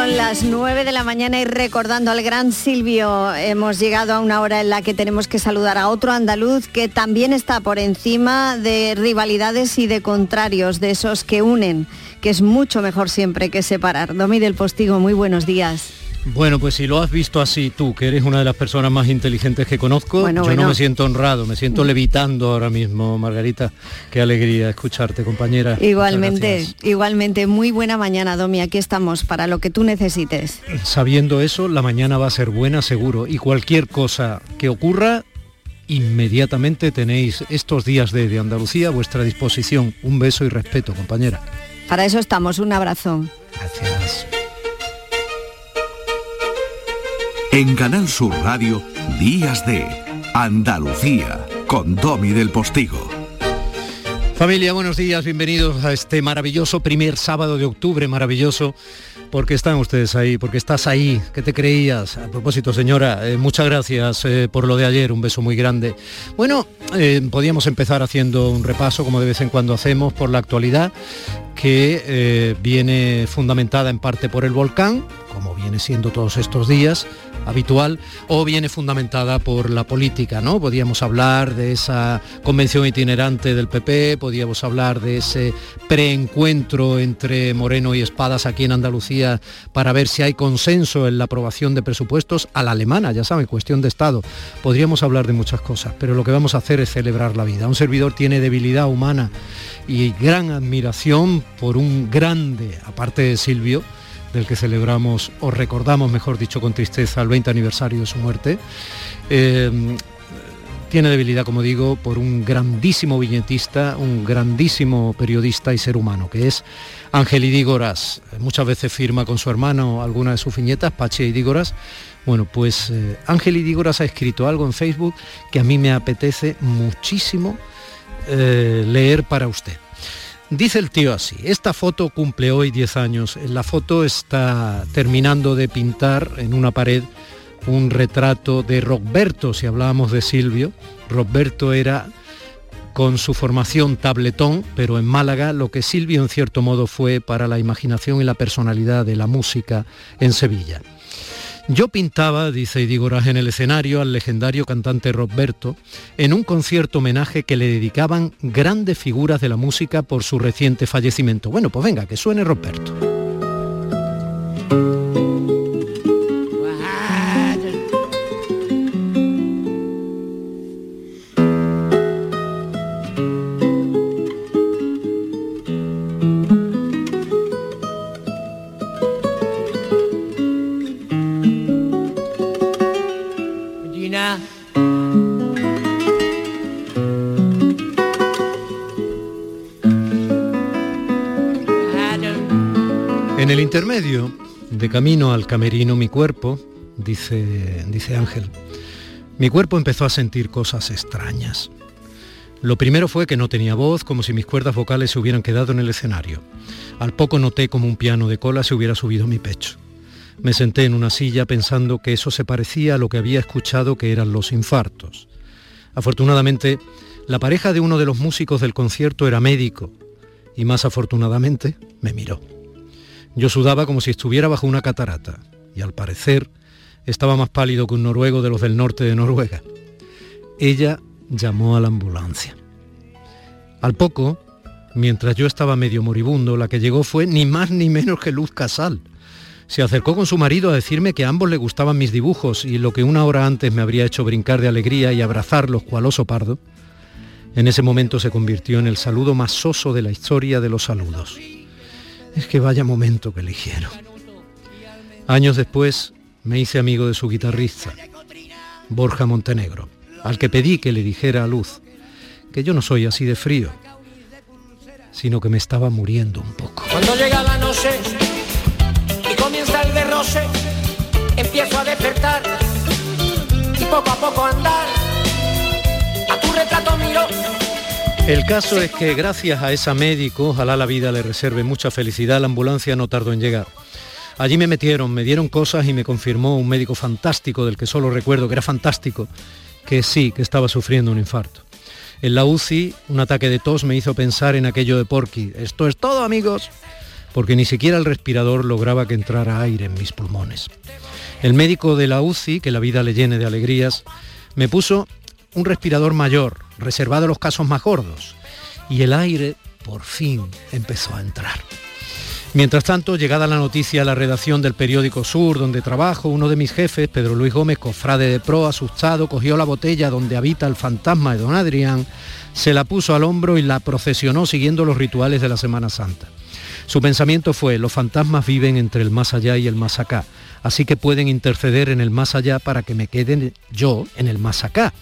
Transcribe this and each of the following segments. Son las 9 de la mañana y recordando al gran Silvio, hemos llegado a una hora en la que tenemos que saludar a otro andaluz que también está por encima de rivalidades y de contrarios, de esos que unen, que es mucho mejor siempre que separar. Domi del Postigo, muy buenos días. Bueno, pues si lo has visto así tú, que eres una de las personas más inteligentes que conozco, no me siento honrado, me siento levitando ahora mismo, Margarita. Qué alegría escucharte, compañera. Igualmente, muy buena mañana, Domi, aquí estamos para lo que tú necesites. Sabiendo eso, la mañana va a ser buena, seguro, y cualquier cosa que ocurra, inmediatamente tenéis estos días de Andalucía a vuestra disposición. Un beso y respeto, compañera. Para eso estamos, un abrazo. Gracias. En Canal Sur Radio, Días de Andalucía, con Domi del Postigo. Familia, buenos días, bienvenidos a este maravilloso primer sábado de octubre, maravilloso, porque están ustedes ahí, porque estás ahí, ¿qué te creías? A propósito, señora, muchas gracias por lo de ayer, un beso muy grande. Bueno, podíamos empezar haciendo un repaso, como de vez en cuando hacemos, por la actualidad, que viene fundamentada en parte por el volcán, como viene siendo todos estos días, habitual, o viene fundamentada por la política, ¿no? Podíamos hablar de esa convención itinerante del PP, podíamos hablar de ese preencuentro entre Moreno y Espadas aquí en Andalucía para ver si hay consenso en la aprobación de presupuestos a la alemana, ya saben, cuestión de Estado. Podríamos hablar de muchas cosas, pero lo que vamos a hacer es celebrar la vida. Un servidor tiene debilidad humana y gran admiración por un grande, aparte de Silvio, del que celebramos, o recordamos, mejor dicho, con tristeza, el 20 aniversario de su muerte. Tiene debilidad, como digo, por un grandísimo viñetista, un grandísimo periodista y ser humano, que es Ángel Idígoras. Muchas veces firma con su hermano alguna de sus viñetas, Pachi Idígoras. Bueno, pues Ángel Idígoras ha escrito algo en Facebook que a mí me apetece muchísimo leer para usted. Dice el tío así: esta foto cumple hoy 10 años. En la foto está terminando de pintar en una pared un retrato de Roberto, si hablábamos de Silvio. Roberto era, con su formación, tabletón, pero en Málaga, lo que Silvio en cierto modo fue para la imaginación y la personalidad de la música en Sevilla. Yo pintaba, dice Idígoras, en el escenario al legendario cantante Roberto en un concierto homenaje que le dedicaban grandes figuras de la música por su reciente fallecimiento. Bueno, pues venga, que suene Roberto. En el intermedio, de camino al camerino, mi cuerpo, dice Ángel, mi cuerpo empezó a sentir cosas extrañas. Lo primero fue que no tenía voz, como si mis cuerdas vocales se hubieran quedado en el escenario. Al poco noté como un piano de cola se hubiera subido a mi pecho. Me senté en una silla pensando que eso se parecía a lo que había escuchado que eran los infartos. Afortunadamente, la pareja de uno de los músicos del concierto era médico y, más afortunadamente, me miró. Yo sudaba como si estuviera bajo una catarata y, al parecer, estaba más pálido que un noruego de los del norte de Noruega. Ella llamó a la ambulancia. Al poco, mientras yo estaba medio moribundo, la que llegó fue ni más ni menos que Luz Casal. Se acercó con su marido a decirme que a ambos les gustaban mis dibujos y lo que una hora antes me habría hecho brincar de alegría y abrazarlos cual oso pardo, en ese momento se convirtió en el saludo más soso de la historia de los saludos. Es que vaya momento que eligieron. Años después me hice amigo de su guitarrista, Borja Montenegro, al que pedí que le dijera a Luz que yo no soy así de frío, sino que me estaba muriendo un poco. Cuando llega la noche y comienza el derroche, empiezo a despertar y poco a poco a andar. A tu retrato miro. El caso es que gracias a esa médico, ojalá la vida le reserve mucha felicidad, la ambulancia no tardó en llegar. Allí me metieron, me dieron cosas y me confirmó un médico fantástico, del que solo recuerdo que era fantástico, que sí, que estaba sufriendo un infarto. En la UCI, un ataque de tos me hizo pensar en aquello de Porky. Esto es todo, amigos. porque ni siquiera el respirador lograba que entrara aire en mis pulmones. El médico de la UCI, que la vida le llene de alegrías, me puso un respirador mayor, reservado a los casos más gordos, y el aire por fin empezó a entrar. Mientras tanto, llegada la noticia a la redacción del periódico Sur, donde trabajo, uno de mis jefes, Pedro Luis Gómez, cofrade de pro, asustado, cogió la botella donde habita el fantasma de Don Adrián, se la puso al hombro y la procesionó siguiendo los rituales de la Semana Santa. Su pensamiento fue: los fantasmas viven entre el más allá y el más acá, así que pueden interceder en el más allá para que me quede yo en el más acá.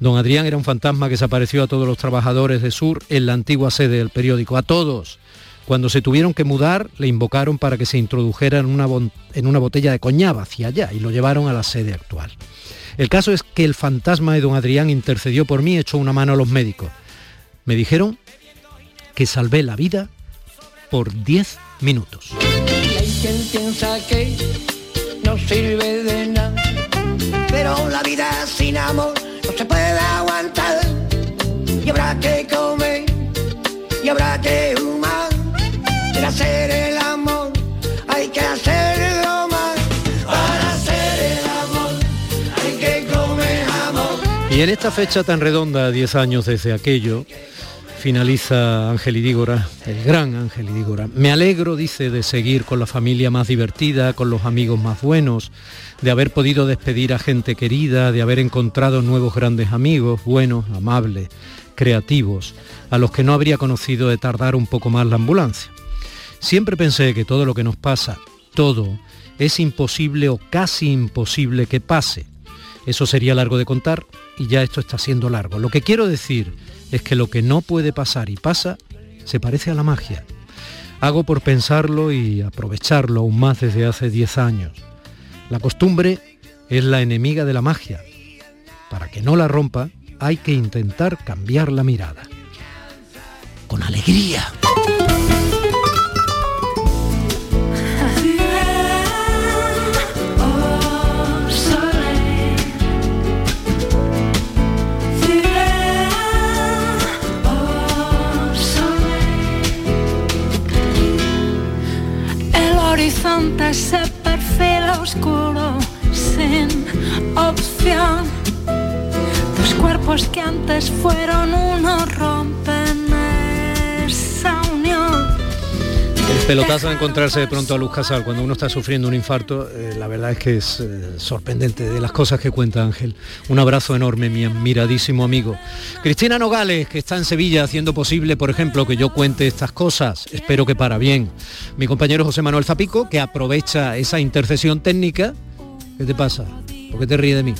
Don Adrián era un fantasma que se apareció a todos los trabajadores de Sur en la antigua sede del periódico, a todos. Cuando se tuvieron que mudar, le invocaron para que se introdujera en una botella de coñac hacia allá y lo llevaron a la sede actual. El caso es que el fantasma de Don Adrián intercedió por mí, echó una mano a los médicos. Me dijeron que salvé la vida por 10 minutos. Hay quien piensa que no sirve de nada, pero la vida sin amor no se puede aguantar. Y habrá que comer, y habrá que humar. Para hacer el amor hay que hacerlo más. Para hacer el amor hay que comer amor. Y en esta fecha tan redonda, 10 años desde aquello, finaliza Ángel Idígoras, el gran Ángel Idígoras. Me alegro, dice, de seguir con la familia más divertida, con los amigos más buenos, de haber podido despedir a gente querida, de haber encontrado nuevos grandes amigos, buenos, amables, creativos, a los que no habría conocido de tardar un poco más la ambulancia. Siempre pensé que todo lo que nos pasa, todo, es imposible o casi imposible que pase. Eso sería largo de contar y ya esto está siendo largo. Lo que quiero decir es que lo que no puede pasar y pasa, se parece a la magia. Hago por pensarlo y aprovecharlo aún más desde hace 10 años. La costumbre es la enemiga de la magia. Para que no la rompa, hay que intentar cambiar la mirada. Con alegría. Horizonte se perfila oscuro, sin opción. Dos cuerpos que antes fueron uno rompen esa unión. El pelotazo de encontrarse de pronto a Luz Casal cuando uno está sufriendo un infarto, la verdad es que es sorprendente, de las cosas que cuenta Ángel. Un abrazo enorme, mi admiradísimo amigo. Cristina Nogales, que está en Sevilla haciendo posible, por ejemplo, que yo cuente estas cosas. Espero que para bien. Mi compañero José Manuel Zapico, que aprovecha esa intercesión técnica. ¿Qué te pasa? ¿Por qué te ríes de mí?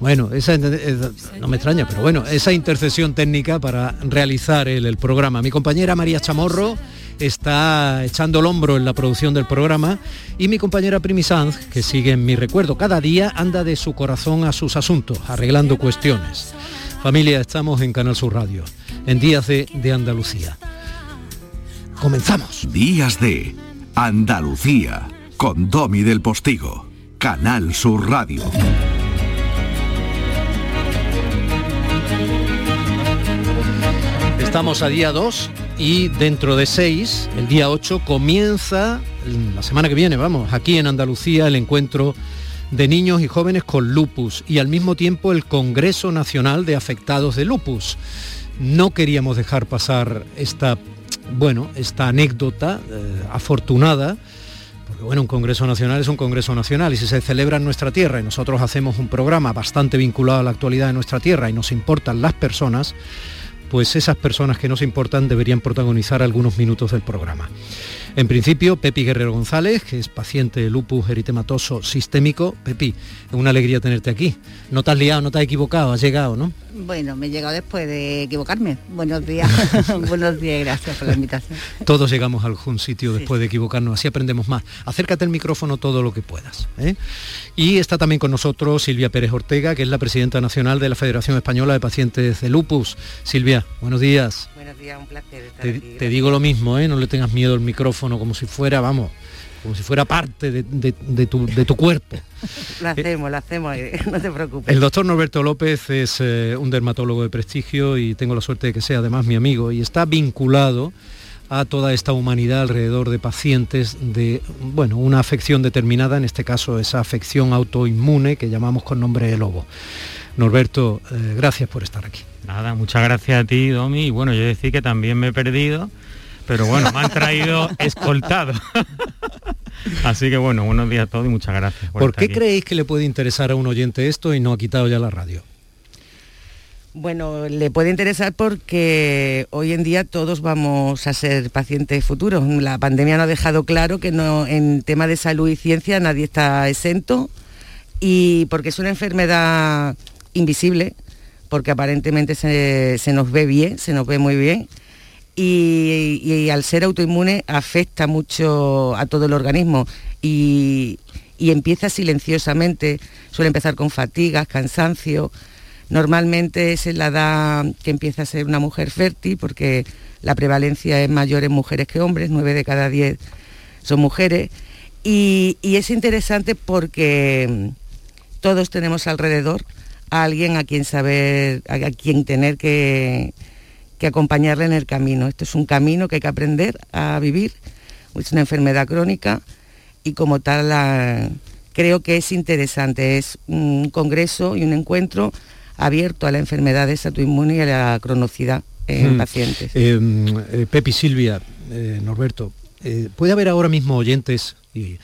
Bueno, no me extraña, pero bueno, esa intercesión técnica para realizar el programa. Mi compañera María Chamorro está echando el hombro en la producción del programa y mi compañera Primi Sanz, que sigue en mi recuerdo, cada día anda de su corazón a sus asuntos, arreglando cuestiones. Familia, estamos en Canal Sur Radio, en Días de Andalucía. Comenzamos. Días de Andalucía, con Domi del Postigo, Canal Sur Radio. Estamos a día 2 y dentro de 6, el día 8, comienza, la semana que viene, vamos, aquí en Andalucía, el encuentro de niños y jóvenes con lupus y al mismo tiempo el Congreso Nacional de Afectados de Lupus. No queríamos dejar pasar esta anécdota afortunada, porque un Congreso Nacional es un Congreso Nacional y si se celebra en nuestra tierra y nosotros hacemos un programa bastante vinculado a la actualidad de nuestra tierra y nos importan las personas, pues esas personas que nos importan deberían protagonizar algunos minutos del programa. En principio, Pepi Guerrero González, que es paciente de lupus eritematoso sistémico. Pepi, es una alegría tenerte aquí. No te has liado, no te has equivocado, has llegado, ¿no? Bueno, me he llegado después de equivocarme. Buenos días, buenos días, gracias por la invitación. Todos llegamos a algún sitio después de equivocarnos, así aprendemos más. Acércate al micrófono todo lo que puedas, ¿eh? Y está también con nosotros Silvia Pérez Ortega, que es la presidenta nacional de la Federación Española de Pacientes de Lupus. Silvia, buenos días. Buenos días, un placer estar aquí. Te digo lo mismo, ¿eh? No le tengas miedo al micrófono, como si fuera parte de tu cuerpo. Lo hacemos, no te preocupes. El doctor Norberto López es un dermatólogo de prestigio y tengo la suerte de que sea además mi amigo y está vinculado a toda esta humanidad alrededor de pacientes de, bueno, una afección determinada, en este caso esa afección autoinmune que llamamos con nombre de lobo. Norberto, gracias por estar aquí. Nada, muchas gracias a ti, Domi, y bueno, yo decir que también me he perdido, pero bueno, me han traído escoltado. Así que bueno, buenos días a todos y muchas gracias. ¿Por qué creéis que le puede interesar a un oyente esto y no ha quitado ya la radio? Bueno, le puede interesar porque hoy en día todos vamos a ser pacientes futuros. La pandemia nos ha dejado claro que no, en tema de salud y ciencia nadie está exento, y porque es una enfermedad invisible, porque aparentemente se nos ve bien, se nos ve muy bien. Y al ser autoinmune afecta mucho a todo el organismo y empieza silenciosamente, suele empezar con fatigas, cansancio. Normalmente es en la edad que empieza a ser una mujer fértil, porque la prevalencia es mayor en mujeres que hombres, 9 de cada 10 son mujeres. Y es interesante porque todos tenemos alrededor a alguien a quien tener que acompañarle en el camino. Esto es un camino que hay que aprender a vivir, es una enfermedad crónica y como tal creo que es interesante. Es un congreso y un encuentro abierto a la enfermedad de autoinmune y a la cronocidad en pacientes. Pepi, Silvia, Norberto, ¿puede haber ahora mismo oyentes y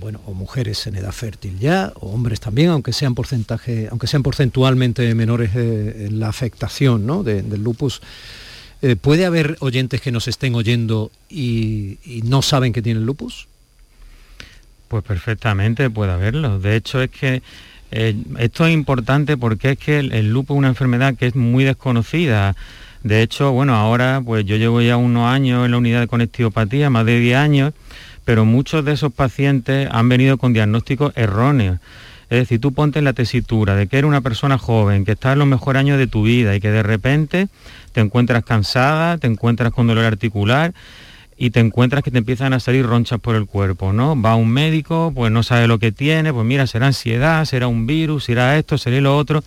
bueno, o mujeres en edad fértil ya, o hombres también, aunque sean porcentualmente menores en la afectación, ¿no?, del lupus? ¿Puede haber oyentes que nos estén oyendo y no saben que tienen lupus? Pues perfectamente puede haberlo. De hecho, es que esto es importante porque es que el lupus es una enfermedad que es muy desconocida. De hecho, bueno, ahora pues yo llevo ya unos años en la unidad de conectiopatía, más de 10 años, pero muchos de esos pacientes han venido con diagnósticos erróneos. Es decir, tú ponte en la tesitura de que eres una persona joven, que estás en los mejores años de tu vida y que de repente te encuentras cansada, te encuentras con dolor articular y te encuentras que te empiezan a salir ronchas por el cuerpo, ¿no? Va un médico, pues no sabe lo que tiene, pues mira, será ansiedad, será un virus, será esto, será lo otro.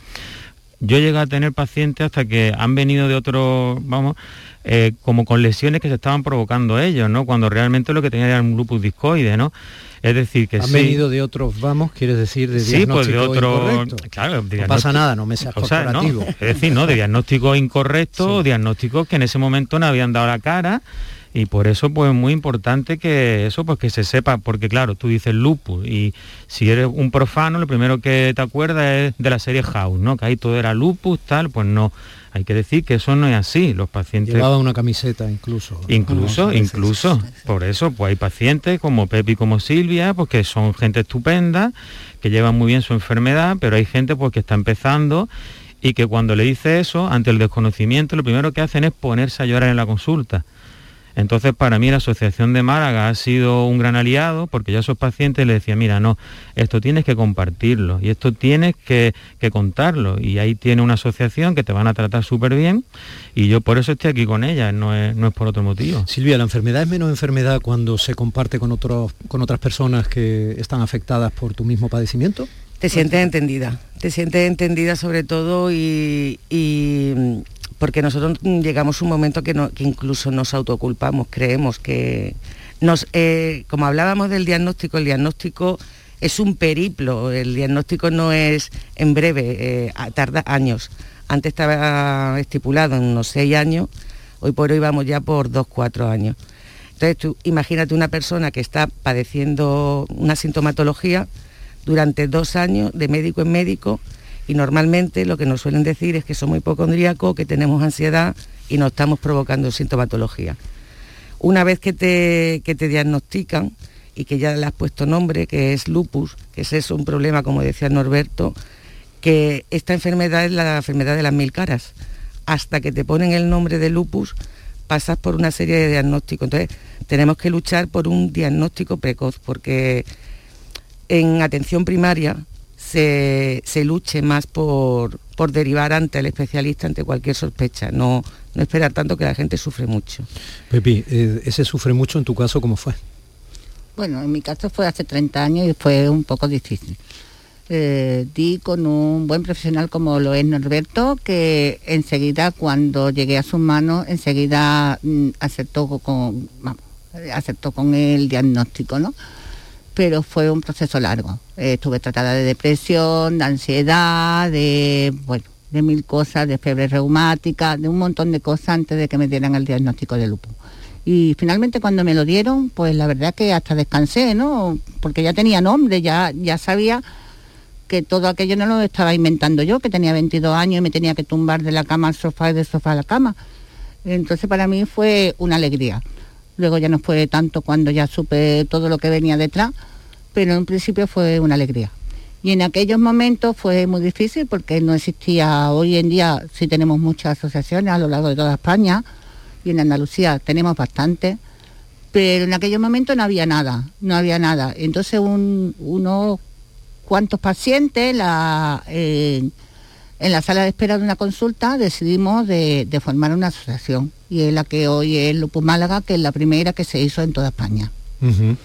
Yo he llegado a tener pacientes hasta que han venido de otros, como con lesiones que se estaban provocando ellos, ¿no? Cuando realmente lo que tenían era un lupus discoide, ¿no? Es decir, que han venido de otros, quieres decir, de diagnóstico incorrecto. Claro, no pasa nada, no me seas corporativo. No, es decir, no, de diagnóstico incorrecto, sí. Diagnósticos que en ese momento no habían dado la cara. Y por eso pues es muy importante que eso, pues que se sepa, porque claro, tú dices lupus y si eres un profano lo primero que te acuerdas es de la serie House, ¿no? Que ahí todo era lupus, tal, pues no, hay que decir que eso no es así. Los pacientes llevaba una camiseta incluso, por eso pues hay pacientes como Pepi, como Silvia, pues que son gente estupenda, que llevan muy bien su enfermedad, pero hay gente pues que está empezando y que cuando le dice eso, ante el desconocimiento, lo primero que hacen es ponerse a llorar en la consulta. Entonces, para mí, la Asociación de Málaga ha sido un gran aliado, porque yo a esos pacientes les decía, mira, no, esto tienes que compartirlo y esto tienes que contarlo. Y ahí tiene una asociación que te van a tratar súper bien y yo por eso estoy aquí con ella, no es por otro motivo. Silvia, ¿la enfermedad es menos enfermedad cuando se comparte con otras personas que están afectadas por tu mismo padecimiento? Te sientes entendida sobre todo y porque nosotros llegamos a un momento que incluso nos autoculpamos, creemos que como hablábamos del diagnóstico, el diagnóstico es un periplo, el diagnóstico no es en breve, tarda años. Antes estaba estipulado en unos 6 años, hoy por hoy vamos ya por 2-4 años. Entonces tú imagínate una persona que está padeciendo una sintomatología durante 2 años, de médico en médico, y normalmente lo que nos suelen decir es que somos hipocondríacos, que tenemos ansiedad y nos estamos provocando sintomatología. Una vez que te diagnostican y que ya le has puesto nombre, que es lupus, que ese es un problema, como decía Norberto, que esta enfermedad es la enfermedad de las 1000 caras. Hasta que te ponen el nombre de lupus, pasas por una serie de diagnósticos. Entonces, tenemos que luchar por un diagnóstico precoz, porque en atención primaria se luche más por derivar ante el especialista, ante cualquier sospecha, no esperar tanto, que la gente sufre mucho. Pepi, ¿ese sufre mucho en tu caso cómo fue? Bueno, en mi caso fue hace 30 años y fue un poco difícil. di con un buen profesional como lo es Norberto, que enseguida, cuando llegué a sus manos, enseguida aceptó con el diagnóstico, ¿no? Pero fue un proceso largo. Estuve tratada de depresión, de ansiedad, de mil cosas, de fiebre reumática, de un montón de cosas antes de que me dieran el diagnóstico de lupus. Y finalmente, cuando me lo dieron, pues la verdad que hasta descansé, ¿no? Porque ya tenía nombre, ya sabía que todo aquello no lo estaba inventando yo, que tenía 22 años y me tenía que tumbar de la cama al sofá y del sofá a la cama. Entonces, para mí fue una alegría. Luego ya no fue tanto cuando ya supe todo lo que venía detrás, pero en principio fue una alegría. Y en aquellos momentos fue muy difícil porque no existía. Hoy en día sí tenemos muchas asociaciones a lo largo de toda España y en Andalucía tenemos bastantes, pero en aquellos momentos no había nada. Entonces unos cuantos pacientes en la sala de espera de una consulta decidimos de formar una asociación, y es la que hoy es Lupus Málaga, que es la primera que se hizo en toda España. Uh-huh.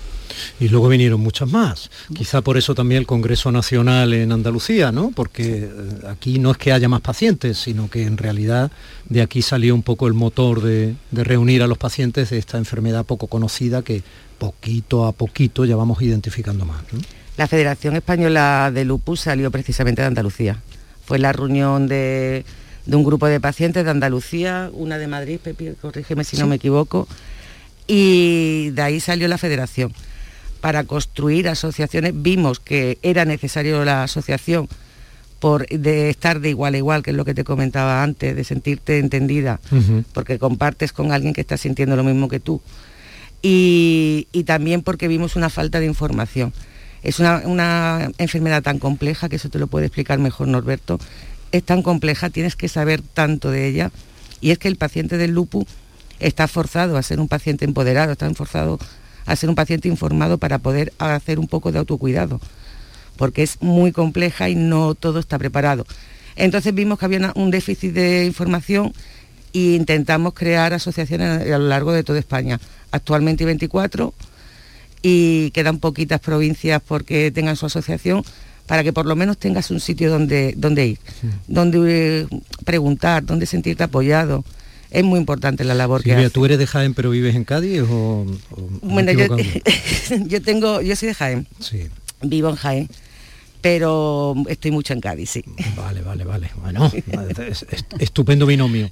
Y luego vinieron muchas más. Quizá por eso también el Congreso Nacional en Andalucía, ¿no? Porque aquí no es que haya más pacientes, sino que en realidad de aquí salió un poco el motor de reunir a los pacientes de esta enfermedad poco conocida que poquito a poquito ya vamos identificando más, ¿no? La Federación Española de Lupus salió precisamente de Andalucía. Fue la reunión de un grupo de pacientes de Andalucía, una de Madrid, Pepi, corrígeme si no me equivoco, y de ahí salió la federación. Para construir asociaciones vimos que era necesario la asociación de estar de igual a igual, que es lo que te comentaba antes, de sentirte entendida, uh-huh, porque compartes con alguien que está sintiendo lo mismo que tú. Y también porque vimos una falta de información. Es una enfermedad tan compleja, que eso te lo puede explicar mejor Norberto, es tan compleja, tienes que saber tanto de ella, y es que el paciente del lupus está forzado a ser un paciente empoderado, está forzado a ser un paciente informado para poder hacer un poco de autocuidado, porque es muy compleja y no todo está preparado. Entonces vimos que había un déficit de información e intentamos crear asociaciones a lo largo de toda España. Actualmente hay 24 y quedan poquitas provincias porque tengan su asociación, para que por lo menos tengas un sitio donde ir, sí, donde preguntar, donde sentirte apoyado. Es muy importante la labor, Silvia, que hace. ¿Tú eres de Jaén pero vives en Cádiz o bueno, yo soy de Jaén, sí, vivo en Jaén, pero estoy mucho en Cádiz, sí. Vale. Bueno, estupendo binomio.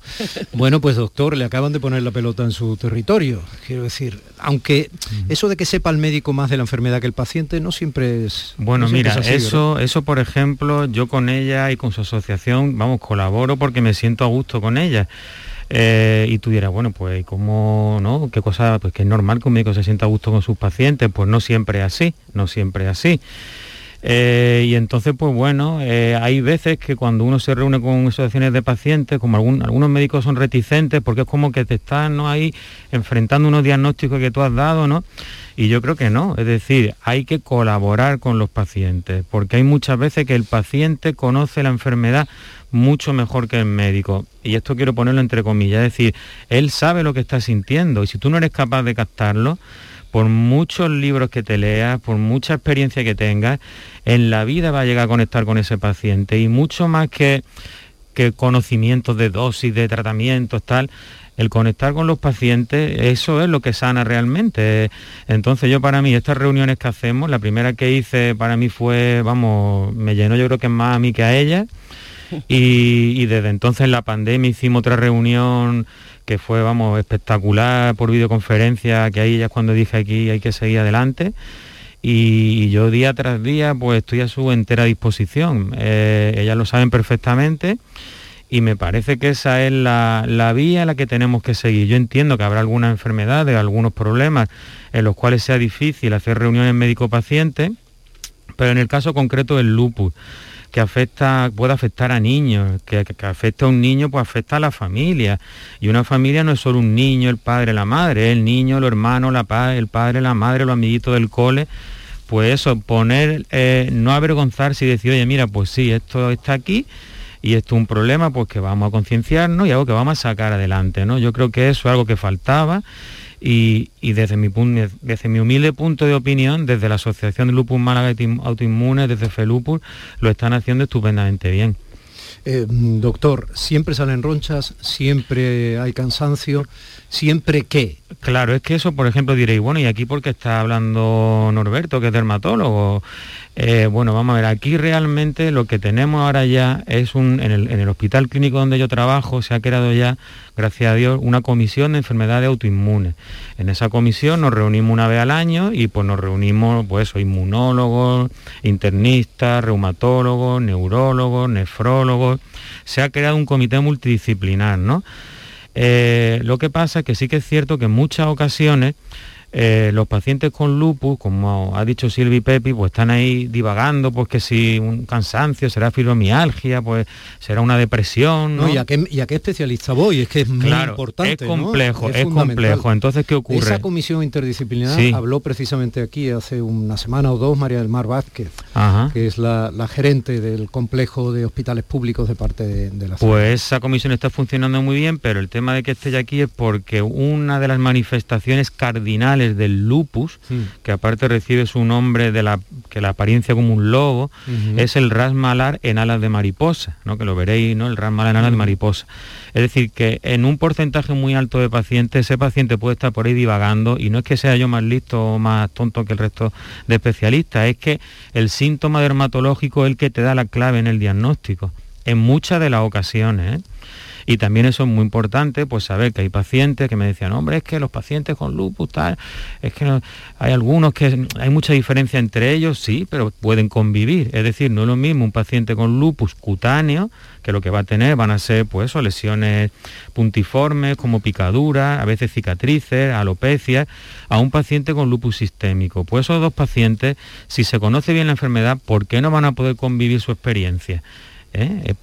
Bueno, pues doctor, le acaban de poner la pelota en su territorio. Quiero decir, aunque eso de que sepa el médico más de la enfermedad que el paciente no siempre es... Bueno, no siempre mira, es así, eso por ejemplo, yo con ella y con su asociación, vamos, colaboro porque me siento a gusto con ella. Y tú dirás, bueno, pues cómo, ¿no? ¿Qué cosa? Pues que es normal que un médico se sienta a gusto con sus pacientes, pues no siempre es así. Y entonces, pues bueno, hay veces que cuando uno se reúne con asociaciones de pacientes, como algunos médicos son reticentes, porque es como que te están, ¿no?, ahí enfrentando unos diagnósticos que tú has dado, ¿no? Y yo creo que no, es decir, hay que colaborar con los pacientes, porque hay muchas veces que el paciente conoce la enfermedad mucho mejor que el médico, y esto quiero ponerlo entre comillas, es decir, él sabe lo que está sintiendo, y si tú no eres capaz de captarlo, por muchos libros que te leas, por mucha experiencia que tengas, en la vida va a llegar a conectar con ese paciente, y mucho más que conocimientos de dosis, de tratamientos, tal. El conectar con los pacientes, eso es lo que sana realmente. Entonces yo, para mí, estas reuniones que hacemos, la primera que hice para mí fue, vamos, me llenó, yo creo que más a mí que a ella. Y desde entonces, en la pandemia, hicimos otra reunión que fue, vamos, espectacular, por videoconferencia, que ahí ya es cuando dije, aquí hay que seguir adelante. Y yo día tras día, pues estoy a su entera disposición. Ellas lo saben perfectamente. Y me parece que esa es la vía en la que tenemos que seguir. Yo entiendo que habrá algunas enfermedades, algunos problemas en los cuales sea difícil hacer reuniones médico-paciente, pero en el caso concreto del lupus, que puede afectar a niños, que afecta a un niño, pues afecta a la familia. Y una familia no es solo un niño, el padre, la madre, el niño, los hermanos, el padre, la madre, los amiguitos del cole. Pues eso, no avergonzarse y decir, oye, mira, pues sí, esto está aquí, y esto es un problema, pues que vamos a concienciarnos y algo que vamos a sacar adelante, ¿no? Yo creo que eso es algo que faltaba, y desde mi humilde punto de opinión, desde la Asociación de Lupus Málaga y Autoinmune, desde Felupus, lo están haciendo estupendamente bien. Doctor, siempre salen ronchas, siempre hay cansancio, ¿siempre qué? Claro, es que eso, por ejemplo, diréis, bueno, ¿y aquí por qué está hablando Norberto, que es dermatólogo? Bueno, vamos a ver, aquí realmente lo que tenemos ahora ya es en el hospital clínico donde yo trabajo se ha creado ya, gracias a Dios, una comisión de enfermedades autoinmunes. En esa comisión nos reunimos una vez al año y pues nos reunimos, pues eso, inmunólogos, internistas, reumatólogos, neurólogos, nefrólogos. Se ha creado un comité multidisciplinar, ¿no? Lo que pasa es que sí que es cierto que en muchas ocasiones los pacientes con lupus, como ha dicho Silvia y Pepi, pues están ahí divagando, pues que si un cansancio, será fibromialgia, pues será una depresión, ¿no? ¿Y a qué especialista voy? Es que es muy importante, es complejo, ¿no? Es complejo. Entonces, ¿qué ocurre? Esa comisión interdisciplinar habló precisamente aquí hace una semana o dos María del Mar Vázquez, que es la gerente del complejo de hospitales públicos de parte de la ciudad. Pues esa comisión está funcionando muy bien, pero el tema de que esté aquí es porque una de las manifestaciones cardinales del lupus, que aparte recibe su nombre de la apariencia como un lobo, es el ras malar en alas de mariposa, ¿no? Que lo veréis, ¿no? El ras malar en alas de mariposa. Es decir, que en un porcentaje muy alto de pacientes, ese paciente puede estar por ahí divagando, y no es que sea yo más listo o más tonto que el resto de especialistas, es que el síntoma dermatológico es el que te da la clave en el diagnóstico, en muchas de las ocasiones, ¿eh? Y también eso es muy importante, pues saber que hay pacientes que me decían, hombre, es que los pacientes con lupus, tal, es que no, hay algunos que hay mucha diferencia entre ellos, sí, pero pueden convivir. Es decir, no es lo mismo un paciente con lupus cutáneo, que lo que va a tener van a ser, pues eso, lesiones puntiformes, como picaduras, a veces cicatrices, alopecias, a un paciente con lupus sistémico. Pues esos dos pacientes, si se conoce bien la enfermedad, ¿por qué no van a poder convivir su experiencia?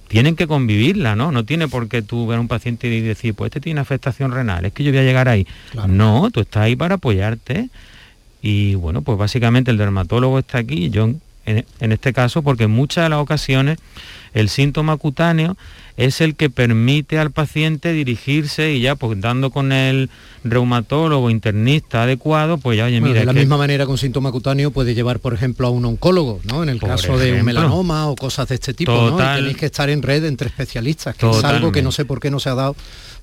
Tienen que convivirla, ¿no? No tiene por qué tú ver a un paciente y decir, pues este tiene afectación renal, es que yo voy a llegar ahí. Claro. No, tú estás ahí para apoyarte. Y bueno, pues básicamente el dermatólogo está aquí, yo en este caso, porque en muchas de las ocasiones el síntoma cutáneo es el que permite al paciente dirigirse y ya, pues dando con el reumatólogo, internista adecuado, pues ya, oye, bueno, mira... De la misma manera que un síntoma cutáneo puede llevar, por ejemplo, a un oncólogo, ¿no? En el caso de un melanoma o cosas de este tipo, ¿no? Y tenéis que estar en red entre especialistas, que es algo que no sé por qué no se ha dado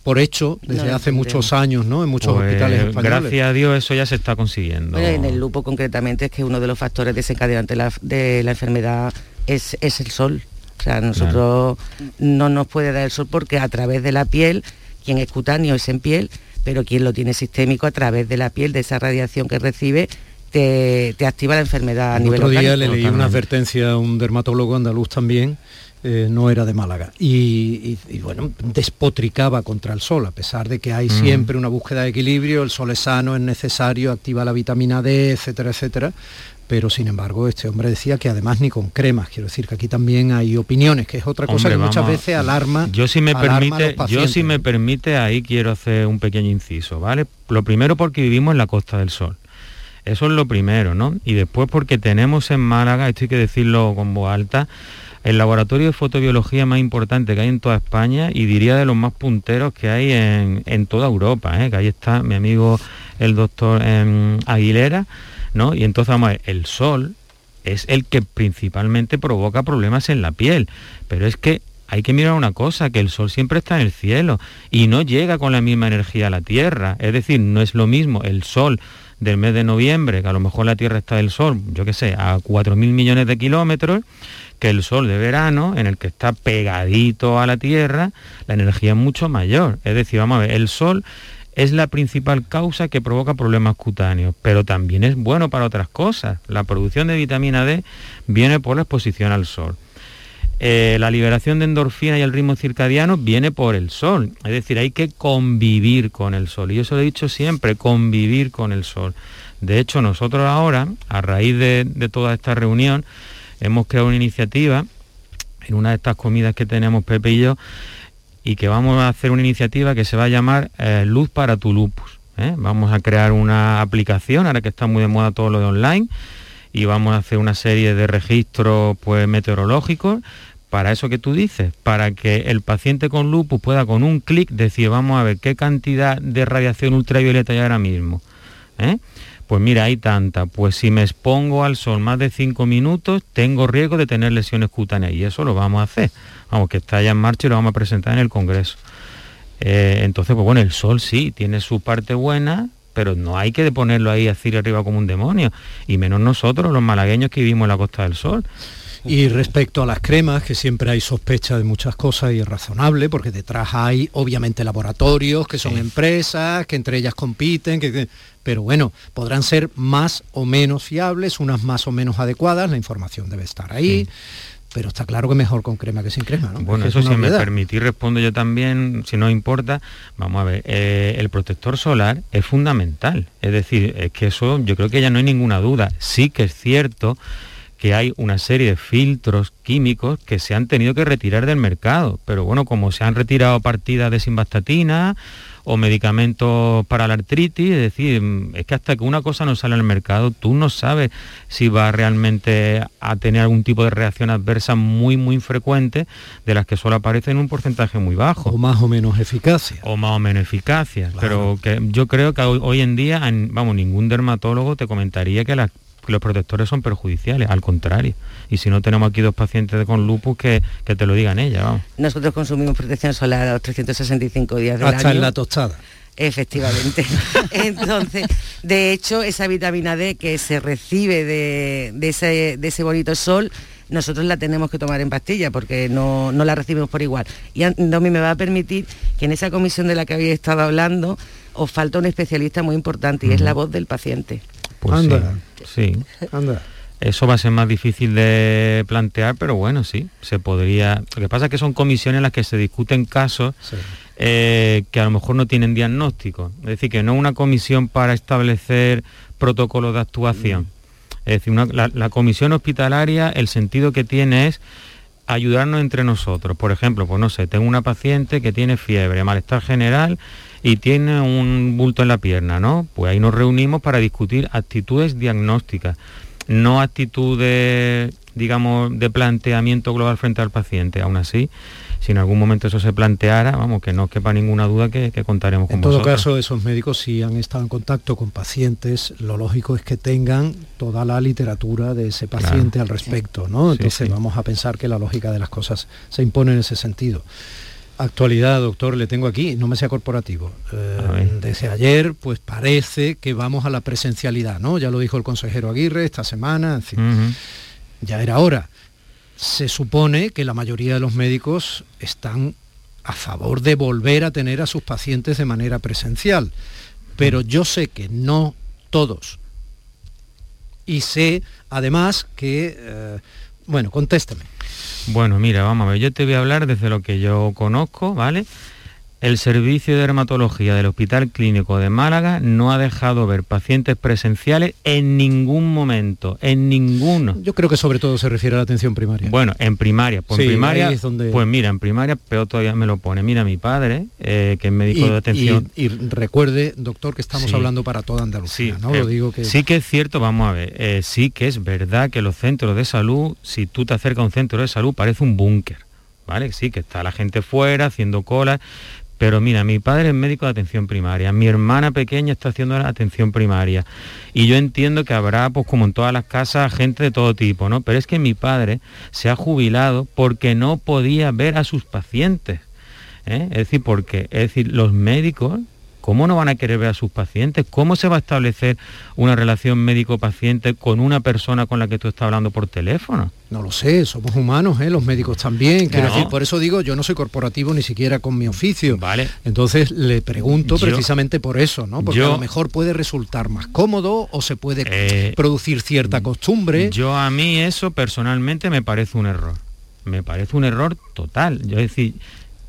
por hecho desde hace muchos años, ¿no? En muchos hospitales españoles. Gracias a Dios eso ya se está consiguiendo. En el lupus concretamente es que uno de los factores desencadenantes de la enfermedad es el sol. O sea, nosotros no nos puede dar el sol porque a través de la piel, quien es cutáneo es en piel, pero quien lo tiene sistémico a través de la piel, de esa radiación que recibe, te activa la enfermedad a nivel orgánico. El otro día le leí una advertencia a un dermatólogo andaluz también, no era de Málaga, y bueno, despotricaba contra el sol, a pesar de que hay siempre una búsqueda de equilibrio, el sol es sano, es necesario, activa la vitamina D, etcétera, etcétera. Pero, sin embargo, este hombre decía que además ni con cremas. Quiero decir que aquí también hay opiniones, que es otra cosa, hombre, que muchas veces alarma. Yo, si me permite, ahí quiero hacer un pequeño inciso, ¿vale? Lo primero porque vivimos en la Costa del Sol. Eso es lo primero, ¿no? Y después porque tenemos en Málaga, esto hay que decirlo con voz alta, el laboratorio de fotobiología más importante que hay en toda España y diría de los más punteros que hay en toda Europa, ¿eh? Que ahí está mi amigo el doctor Aguilera, ¿no? Y entonces, vamos a ver, el sol es el que principalmente provoca problemas en la piel, pero es que hay que mirar una cosa, que el sol siempre está en el cielo y no llega con la misma energía a la Tierra, es decir, no es lo mismo el sol del mes de noviembre, que a lo mejor la Tierra está del sol, yo qué sé, a 4.000 millones de kilómetros, que el sol de verano, en el que está pegadito a la Tierra, la energía es mucho mayor. Es decir, vamos a ver, el sol es la principal causa que provoca problemas cutáneos, pero también es bueno para otras cosas. La producción de vitamina D viene por la exposición al sol. La liberación de endorfina y el ritmo circadiano viene por el sol. Es decir, hay que convivir con el sol. Y yo se lo he dicho siempre, convivir con el sol. De hecho, nosotros ahora, a raíz de toda esta reunión, hemos creado una iniciativa, en una de estas comidas que tenemos Pepe y yo, y que vamos a hacer una iniciativa que se va a llamar Luz para tu lupus, ¿eh? Vamos a crear una aplicación, ahora que está muy de moda todo lo de online, y vamos a hacer una serie de registros, pues, meteorológicos para eso que tú dices, para que el paciente con lupus pueda con un clic decir, vamos a ver, ¿qué cantidad de radiación ultravioleta hay ahora mismo? Pues mira, hay tanta, pues si me expongo al sol más de 5 minutos, tengo riesgo de tener lesiones cutáneas, y eso lo vamos a hacer, vamos, que está ya en marcha y lo vamos a presentar en el Congreso. Entonces, pues bueno, el sol sí, tiene su parte buena, pero no hay que ponerlo ahí así arriba como un demonio, y menos nosotros, los malagueños que vivimos en la Costa del Sol. Y respecto a las cremas, que siempre hay sospecha de muchas cosas y es razonable, porque detrás hay obviamente laboratorios, que son empresas, que entre ellas compiten, pero bueno, podrán ser más o menos fiables, unas más o menos adecuadas, la información debe estar ahí, pero está claro que mejor con crema que sin crema, ¿no? Bueno, eso si me permitís respondo yo también, si no importa. Vamos a ver, el protector solar es fundamental, es decir, es que eso yo creo que ya no hay ninguna duda. Sí que es cierto que hay una serie de filtros químicos que se han tenido que retirar del mercado, pero bueno, como se han retirado partidas de simvastatina o medicamentos para la artritis, es decir, es que hasta que una cosa no sale al mercado, tú no sabes si va realmente a tener algún tipo de reacción adversa muy, muy frecuente, de las que solo aparece en un porcentaje muy bajo. O más o menos eficacia. O más o menos eficacia, claro. Pero que yo creo que hoy en día, vamos, ningún dermatólogo te comentaría que los protectores son perjudiciales, al contrario. Y si no, tenemos aquí dos pacientes con lupus que te lo digan ellas, vamos. Nosotros consumimos protección solar a los 365 días del año. Hasta en la tostada. Efectivamente. Entonces, de hecho, esa vitamina D que se recibe de ese bonito sol, nosotros la tenemos que tomar en pastilla, porque no la recibimos por igual. Y Domi me va a permitir que en esa comisión de la que habéis estado hablando, os falta un especialista muy importante, y es la voz del paciente. Pues anda. Sí. Anda. Eso va a ser más difícil de plantear, pero bueno, sí, se podría. Lo que pasa es que son comisiones en las que se discuten casos que a lo mejor no tienen diagnóstico. Es decir, que no es una comisión para establecer protocolos de actuación. Es decir, la comisión hospitalaria, el sentido que tiene es ayudarnos entre nosotros. Por ejemplo, pues no sé, tengo una paciente que tiene fiebre, malestar general, y tiene un bulto en la pierna, ¿no? Pues ahí nos reunimos para discutir actitudes diagnósticas, no actitudes, digamos, de planteamiento global frente al paciente. Aún así, si en algún momento eso se planteara, vamos, que no quepa ninguna duda que contaremos con vosotros. En todo caso, esos médicos, si han estado en contacto con pacientes, lo lógico es que tengan toda la literatura de ese paciente, claro, al respecto, ¿no? Entonces vamos a pensar que la lógica de las cosas se impone en ese sentido. Actualidad, doctor, le tengo aquí, no me sea corporativo. Desde ayer, pues parece que vamos a la presencialidad, ¿no? Ya lo dijo el consejero Aguirre esta semana, en fin. Ya era hora. Se supone que la mayoría de los médicos están a favor de volver a tener a sus pacientes de manera presencial, pero yo sé que no todos. Y sé, además, que... Bueno, contéstame. Bueno, mira, vamos a ver, yo te voy a hablar desde lo que yo conozco, ¿vale? El servicio de dermatología del Hospital Clínico de Málaga no ha dejado ver pacientes presenciales en ningún momento, en ninguno. Yo creo que sobre todo se refiere a la atención primaria. Bueno, en primaria, pues sí, en primaria, donde... pues mira, en primaria, pero todavía me lo pone. Mira, mi padre, que es médico de atención... Y recuerde, doctor, que estamos hablando para toda Andalucía, ¿no? Lo digo que... Sí que es cierto, vamos a ver, sí que es verdad que los centros de salud, si tú te acercas a un centro de salud, parece un búnker, ¿vale? Sí, que está la gente fuera, haciendo colas... Pero mira, mi padre es médico de atención primaria, mi hermana pequeña está haciendo la atención primaria, y yo entiendo que habrá, pues como en todas las casas, gente de todo tipo, ¿no? Pero es que mi padre se ha jubilado porque no podía ver a sus pacientes, Es decir, porque, es decir, los médicos, ¿cómo no van a querer ver a sus pacientes? ¿Cómo se va a establecer una relación médico-paciente con una persona con la que tú estás hablando por teléfono? No lo sé, somos humanos, los médicos también. Quiero decir, por eso digo, yo no soy corporativo ni siquiera con mi oficio. Vale. Entonces le pregunto precisamente por eso, ¿no? Porque a lo mejor puede resultar más cómodo o se puede producir cierta costumbre. A mí eso personalmente me parece un error. Me parece un error total. Yo decir,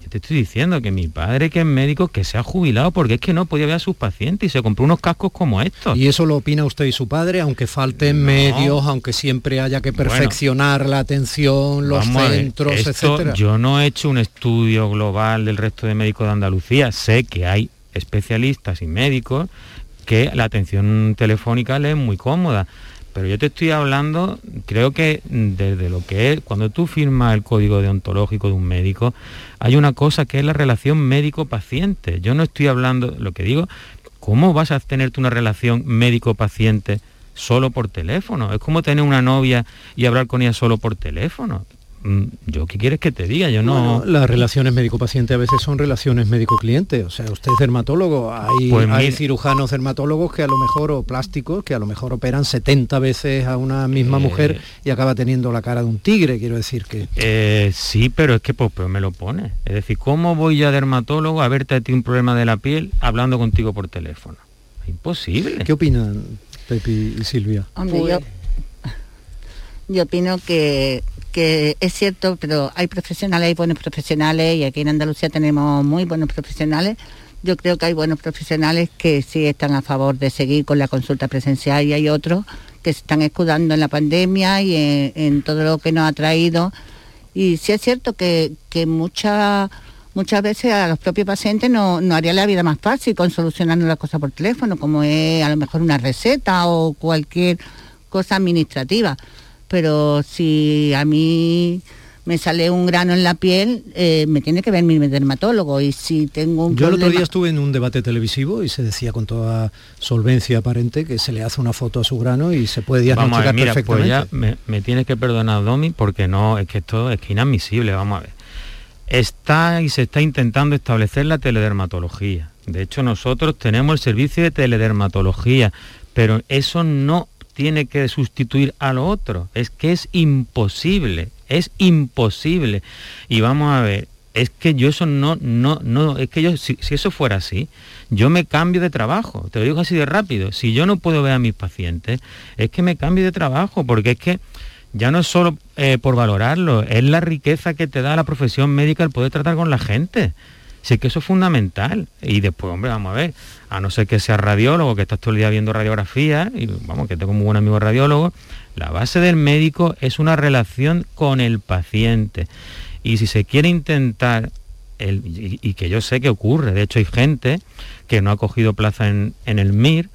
te estoy diciendo que mi padre, que es médico, que se ha jubilado porque es que no podía ver a sus pacientes y se compró unos cascos como estos. ¿Y eso lo opina usted y su padre? Aunque falten medios, aunque siempre haya que perfeccionar la atención, los centros, etcétera. Yo no he hecho un estudio global del resto de médicos de Andalucía. Sé que hay especialistas y médicos que la atención telefónica les es muy cómoda, Pero yo te estoy hablando, creo que desde lo que es, cuando tú firmas el código deontológico de un médico, hay una cosa que es la relación médico-paciente. Yo no estoy hablando, lo que digo, ¿cómo vas a tener tú una relación médico-paciente solo por teléfono? Es como tener una novia y hablar con ella solo por teléfono. Yo, ¿qué quieres que te diga? Yo no... Bueno, las relaciones médico-paciente a veces son relaciones médico-cliente. O sea, usted es dermatólogo, hay cirujanos dermatólogos que a lo mejor, o plásticos, que a lo mejor operan 70 veces a una misma mujer y acaba teniendo la cara de un tigre, quiero decir que... sí, pero es que pues, me lo pone. Es decir, ¿cómo voy yo a dermatólogo a verte a ti un problema de la piel hablando contigo por teléfono? Es imposible. ¿Qué opinan, Pepi y Silvia? Hombre, pues... yo opino que es cierto, pero hay profesionales, hay buenos profesionales, y aquí en Andalucía tenemos muy buenos profesionales. Yo creo que hay buenos profesionales que sí están a favor de seguir con la consulta presencial, y hay otros que se están escudando en la pandemia y en todo lo que nos ha traído. Y sí es cierto que muchas veces a los propios pacientes no haría la vida más fácil con solucionando las cosas por teléfono, como es a lo mejor una receta o cualquier cosa administrativa. Pero si a mí me sale un grano en la piel, me tiene que ver mi dermatólogo, y si tengo un problema... Yo el otro día estuve en un debate televisivo y se decía con toda solvencia aparente que se le hace una foto a su grano y se puede diagnosticar perfectamente. Pues ya me tienes que perdonar, Domi, porque no, es que esto es que inadmisible, vamos a ver. Se está intentando establecer la teledermatología. De hecho, nosotros tenemos el servicio de teledermatología, pero eso no tiene que sustituir a lo otro. Es que es imposible, es imposible. Y vamos a ver, es que yo eso no, es que yo, si eso fuera así, yo me cambio de trabajo, te lo digo así de rápido. Si yo no puedo ver a mis pacientes, es que me cambio de trabajo, porque es que ya no es solo por valorarlo, es la riqueza que te da la profesión médica el poder tratar con la gente. Sí, que eso es fundamental. Y después, hombre, vamos a ver, a no ser que seas radiólogo, que estás todo el día viendo radiografías, y vamos, que tengo un buen amigo radiólogo, la base del médico es una relación con el paciente. Y si se quiere intentar, y que yo sé que ocurre, de hecho hay gente que no ha cogido plaza en el MIR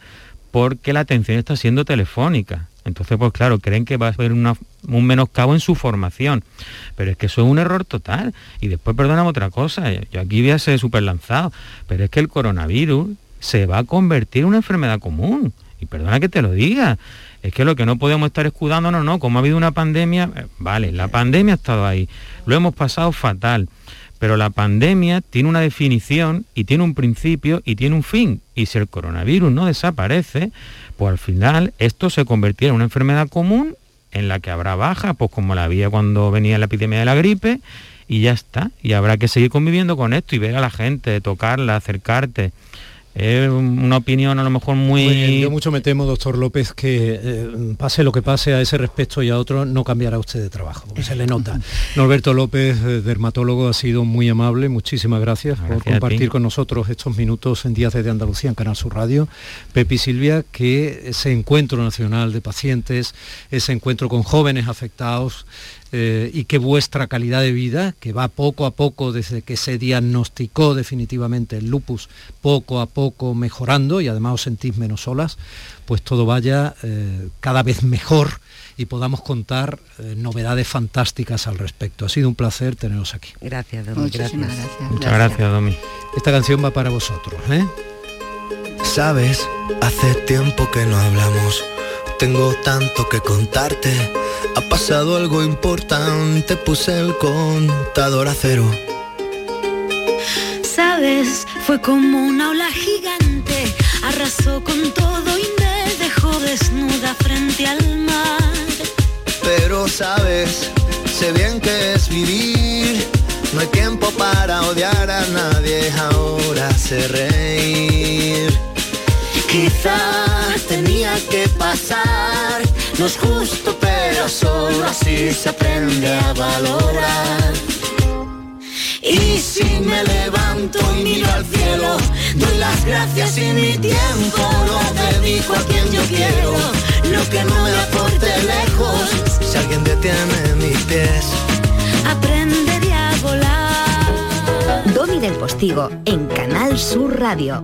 porque la atención está siendo telefónica. Entonces, pues claro, creen que va a haber un menoscabo en su formación. Pero es que eso es un error total. Y después, perdóname otra cosa, yo aquí voy a ser súper lanzado, pero es que el coronavirus se va a convertir en una enfermedad común. Y perdona que te lo diga, es que lo que no podemos estar escudándonos, no, como ha habido una pandemia, vale, la pandemia ha estado ahí, lo hemos pasado fatal. Pero la pandemia tiene una definición y tiene un principio y tiene un fin. Y si el coronavirus no desaparece, pues al final esto se convertirá en una enfermedad común en la que habrá bajas, pues como la había cuando venía la epidemia de la gripe, y ya está. Y habrá que seguir conviviendo con esto y ver a la gente, tocarla, acercarte. Es una opinión a lo mejor muy... Pues yo mucho me temo, doctor López, que pase lo que pase a ese respecto y a otro, no cambiará usted de trabajo, porque se le nota. Norberto López, dermatólogo, ha sido muy amable. Muchísimas gracias por compartir con nosotros estos minutos en Días desde Andalucía en Canal Sur Radio. Pepi y Silvia, que ese encuentro nacional de pacientes, ese encuentro con jóvenes afectados, y que vuestra calidad de vida, que va poco a poco desde que se diagnosticó definitivamente el lupus, poco a poco mejorando, y además os sentís menos solas, pues todo vaya cada vez mejor y podamos contar novedades fantásticas al respecto. Ha sido un placer teneros aquí. Gracias, Domi. Muchísimas gracias. Muchas gracias, Domi. Esta canción va para vosotros, ¿eh? Sabes, hace tiempo que no hablamos. Tengo tanto que contarte. Ha pasado algo importante, puse el contador a cero. Sabes, fue como una ola gigante, arrasó con todo y me dejó desnuda frente al mar. Pero sabes, sé bien que es vivir. No hay tiempo para odiar a nadie, ahora sé reír. Quizás tenía que pasar, no es justo, pero solo así se aprende a valorar. Y si me levanto y miro al cielo, doy las gracias y mi tiempo lo dedico a quien yo quiero. Lo que no me aporte lejos, si alguien detiene mis pies, aprenderé a volar. Domi del Postigo en Canal Sur Radio.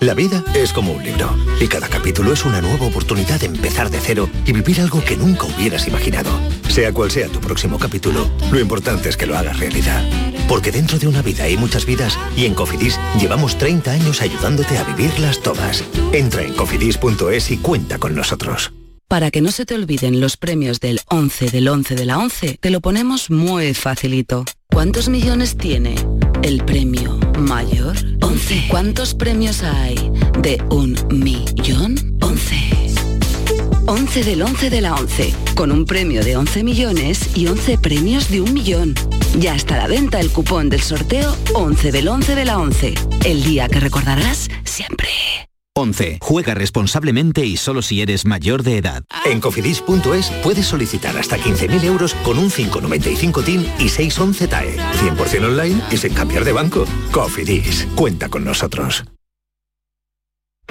La vida es como un libro y cada capítulo es una nueva oportunidad de empezar de cero y vivir algo que nunca hubieras imaginado. Sea cual sea tu próximo capítulo, lo importante es que lo hagas realidad. Porque dentro de una vida hay muchas vidas y en Cofidis llevamos 30 años ayudándote a vivirlas todas. Entra en cofidis.es y cuenta con nosotros. Para que no se te olviden los premios del 11 del 11 de la 11, te lo ponemos muy facilito. ¿Cuántos millones tiene el premio mayor? 11. ¿Cuántos premios hay de 1 millón? 11. 11 del 11 de la 11, con un premio de 11 millones y 11 premios de 1 millón. Ya está a la venta el cupón del sorteo 11 del 11 de la 11, el día que recordarás siempre. 11. Juega responsablemente y solo si eres mayor de edad. En Cofidis.es puedes solicitar hasta 15.000 euros con un 595 TIN y 611 TAE. 100% online y sin cambiar de banco. Cofidis. Cuenta con nosotros.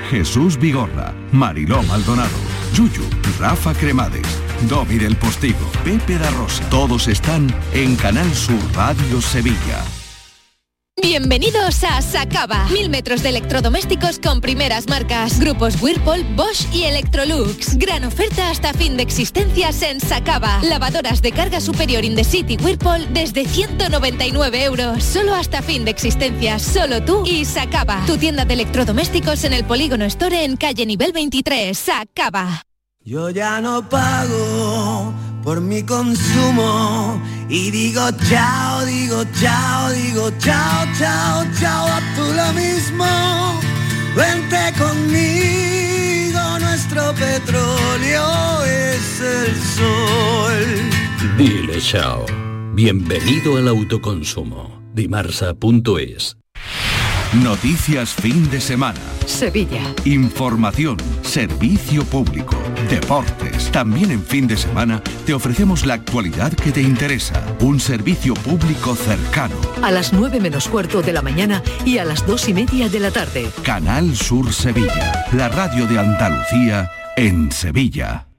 Jesús Vigorra, Mariló Maldonado, Yuyu, Rafa Cremades, Domi del Postigo, Pepe da Rosa. Todos están en Canal Sur Radio Sevilla. Bienvenidos a Sacaba. 1000 metros de electrodomésticos con primeras marcas. Grupos Whirlpool, Bosch y Electrolux. Gran oferta hasta fin de existencias en Sacaba. Lavadoras de carga superior Indesit Whirlpool desde 199 euros. Solo hasta fin de existencias. Solo tú y Sacaba. Tu tienda de electrodomésticos en el Polígono Store en calle nivel 23. Sacaba. Yo ya no pago por mi consumo y digo chao, digo chao, digo chao, chao, chao, a tú lo mismo. Vente conmigo, nuestro petróleo es el sol. Dile chao. Bienvenido al autoconsumo. Dimarsa.es. Noticias fin de semana. Sevilla. Información, servicio público, deportes. También en fin de semana te ofrecemos la actualidad que te interesa. Un servicio público cercano. A las 9:15 de la mañana y a las 2:30 de la tarde. Canal Sur Sevilla. La radio de Andalucía en Sevilla.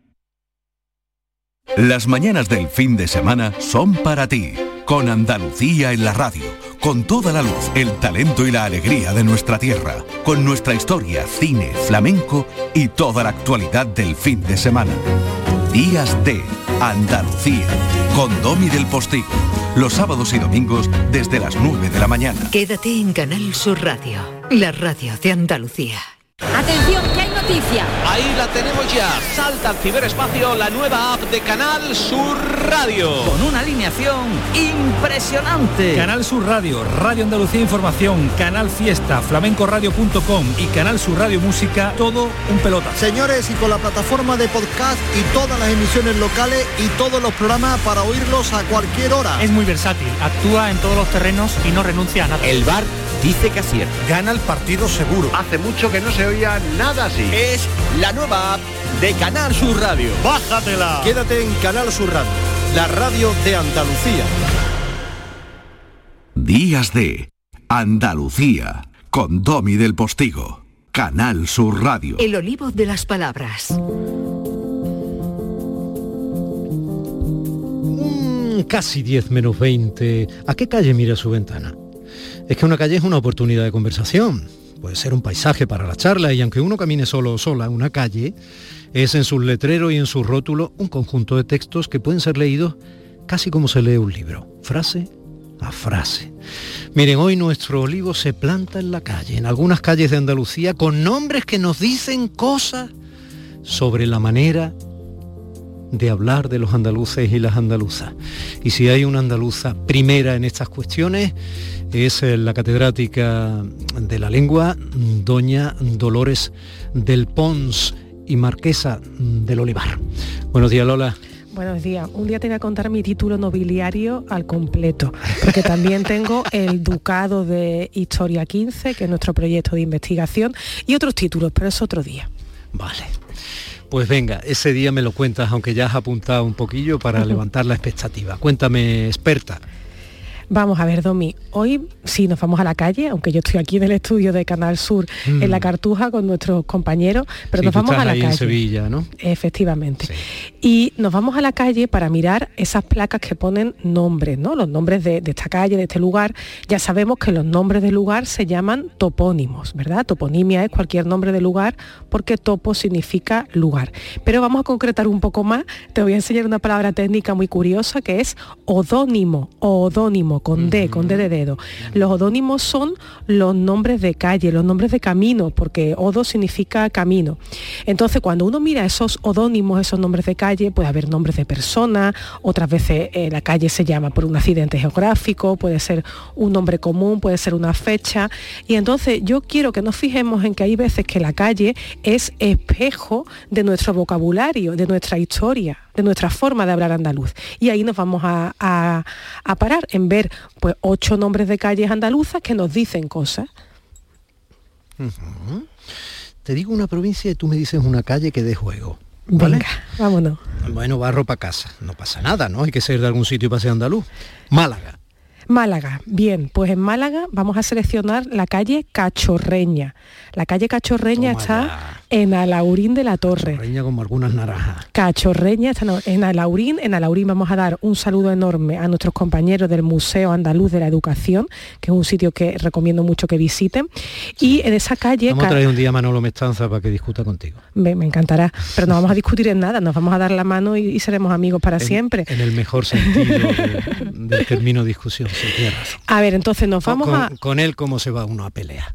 Las mañanas del fin de semana son para ti. Con Andalucía en la radio, con toda la luz, el talento y la alegría de nuestra tierra, con nuestra historia, cine, flamenco y toda la actualidad del fin de semana. Días de Andalucía, con Domi del Postigo, los sábados y domingos desde las 9 de la mañana. Quédate en Canal Sur Radio, la radio de Andalucía. Atención, que hay noticia. Ahí la tenemos ya. Salta al ciberespacio la nueva app de Canal Sur Radio. Con una alineación impresionante. Canal Sur Radio, Radio Andalucía Información, Canal Fiesta, flamencoradio.com y Canal Sur Radio Música. Todo un pelota. Señores, y con la plataforma de podcast y todas las emisiones locales y todos los programas para oírlos a cualquier hora. Es muy versátil, actúa en todos los terrenos y no renuncia a nada. El VAR dice que acierta. Gana el partido seguro. Hace mucho que no se oía nada así. Es la nueva app de Canal Sur Radio. ¡Bájatela! Quédate en Canal Sur Radio, la radio de Andalucía. Días de Andalucía, con Domi del Postigo. Canal Sur Radio. El olivo de las palabras. Casi 10 menos 20. ¿A qué calle mira su ventana? Es que una calle es una oportunidad de conversación. Puede ser un paisaje para la charla y aunque uno camine solo o sola, una calle es en sus letreros y en sus rótulos un conjunto de textos que pueden ser leídos casi como se lee un libro, frase a frase. Miren, hoy nuestro olivo se planta en la calle, en algunas calles de Andalucía, con nombres que nos dicen cosas sobre la manera de hablar de los andaluces y las andaluzas. Y si hay una andaluza primera en estas cuestiones, es la catedrática de la lengua, doña Dolores del Pons y Marquesa del Olivar. Buenos días, Lola. Buenos días. Un día te voy a contar mi título nobiliario al completo, porque también tengo el Ducado de Historia 15, que es nuestro proyecto de investigación, y otros títulos, pero es otro día. Vale. Pues venga, ese día me lo cuentas, aunque ya has apuntado un poquillo para levantar la expectativa. Cuéntame, experta. Vamos a ver, Domi, hoy sí nos vamos a la calle, aunque yo estoy aquí en el estudio de Canal Sur, en La Cartuja, con nuestros compañeros, pero sí, nos vamos a la calle. En Sevilla, ¿no? Efectivamente. Sí. Y nos vamos a la calle para mirar esas placas que ponen nombres, ¿no? Los nombres de esta calle, de este lugar. Ya sabemos que los nombres del lugar se llaman topónimos, ¿verdad? Toponimia es cualquier nombre de lugar, porque topo significa lugar. Pero vamos a concretar un poco más. Te voy a enseñar una palabra técnica muy curiosa, que es odónimo, o odónimo, con D de dedo. Los odónimos son los nombres de calle, los nombres de camino, porque odo significa camino. Entonces, cuando uno mira esos odónimos, esos nombres de calle, puede haber nombres de personas, otras veces la calle se llama por un accidente geográfico, puede ser un nombre común, puede ser una fecha. Y entonces yo quiero que nos fijemos en que hay veces que la calle es espejo de nuestro vocabulario, de nuestra historia, de nuestra forma de hablar andaluz. Y ahí nos vamos a parar en ver, pues, 8 nombres de calles andaluzas que nos dicen cosas. Uh-huh. Te digo una provincia y tú me dices una calle que dé juego. ¿Vale? Venga, vámonos. Bueno, barro para casa. No pasa nada, ¿no? Hay que ser de algún sitio para ser andaluz. Málaga. Bien, pues en Málaga vamos a seleccionar la calle Cachorreña. La calle Cachorreña está en Alhaurín de la Torre. Cachorreña como algunas naranjas. Cachorreña está en Alhaurín. En Alhaurín vamos a dar un saludo enorme a nuestros compañeros del Museo Andaluz de la Educación, que es un sitio que recomiendo mucho que visiten. Sí. Y en esa calle... Vamos a traer un día a Manolo Mestanza para que discuta contigo. Me encantará, pero no vamos a discutir en nada, nos vamos a dar la mano y seremos amigos para siempre. En el mejor sentido del término discusión. A ver, entonces nos vamos a... Con él, ¿cómo se va uno a pelear?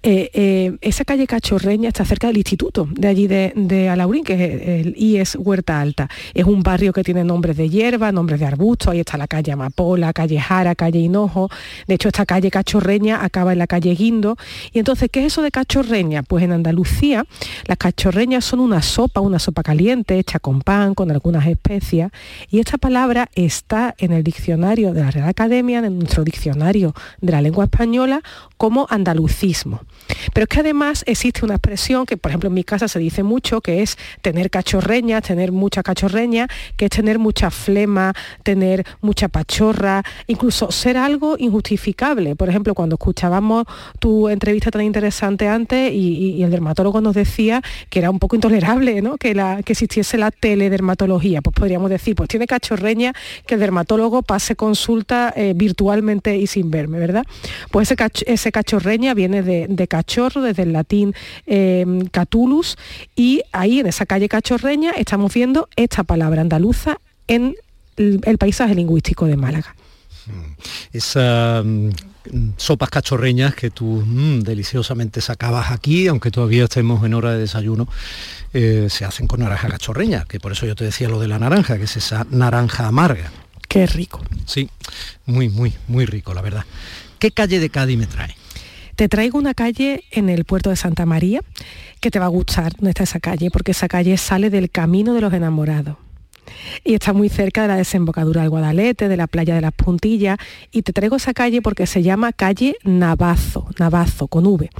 Esa calle Cachorreña está cerca del instituto de allí de Alhaurín, que es el IES Huerta Alta. Es un barrio que tiene nombres de hierba, nombres de arbustos. Ahí está la calle Amapola, calle Jara, calle Hinojo. De hecho, esta calle Cachorreña acaba en la calle Guindo. Y entonces, ¿qué es eso de Cachorreña? Pues en Andalucía, las cachorreñas son una sopa caliente, hecha con pan, con algunas especias. Y esta palabra está en el diccionario de la Real Academia, en nuestro diccionario de la lengua española, como andalucismo. Pero es que además existe una expresión que, por ejemplo, en mi casa se dice mucho, que es tener cachorreña, tener mucha cachorreña, que es tener mucha flema, tener mucha pachorra, incluso ser algo injustificable. Por ejemplo, cuando escuchábamos tu entrevista tan interesante antes y el dermatólogo nos decía que era un poco intolerable, ¿no?, que existiese la teledermatología, pues podríamos decir, pues tiene cachorreña que el dermatólogo pase consulta virtualmente y sin verme, ¿verdad? Pues ese cachorreña viene de cachorro, desde el latín catulus, y ahí en esa calle Cachorreña estamos viendo esta palabra andaluza en el paisaje lingüístico de Málaga. Esas sopas cachorreñas que tú deliciosamente sacabas aquí, aunque todavía estemos en hora de desayuno, se hacen con naranja cachorreña, que por eso yo te decía lo de la naranja, que es esa naranja amarga. Qué rico. Sí, muy, muy, muy rico, la verdad. ¿Qué calle de Cádiz me trae? Te traigo una calle en el puerto de Santa María que te va a gustar donde está esa calle, porque esa calle sale del Camino de los Enamorados y está muy cerca de la desembocadura del Guadalete, de la playa de las Puntillas, y te traigo esa calle porque se llama calle Navazo, con V.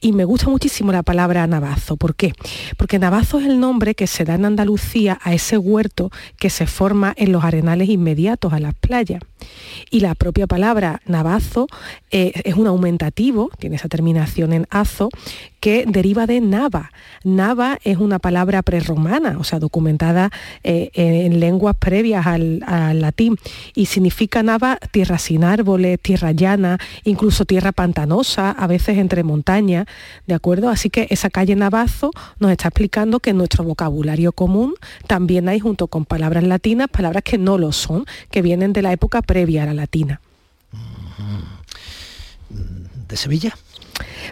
Y me gusta muchísimo la palabra Navazo. ¿Por qué? Porque Navazo es el nombre que se da en Andalucía a ese huerto que se forma en los arenales inmediatos a las playas. Y la propia palabra Navazo es un aumentativo, tiene esa terminación en azo, que deriva de nava. Nava es una palabra prerromana, o sea, documentada en lenguas previas al latín, y significa nava tierra sin árboles, tierra llana, incluso tierra pantanosa, a veces entre montañas, ¿de acuerdo? Así que esa calle Navazo nos está explicando que en nuestro vocabulario común también hay, junto con palabras latinas, palabras que no lo son, que vienen de la época previa a la latina. ¿De Sevilla?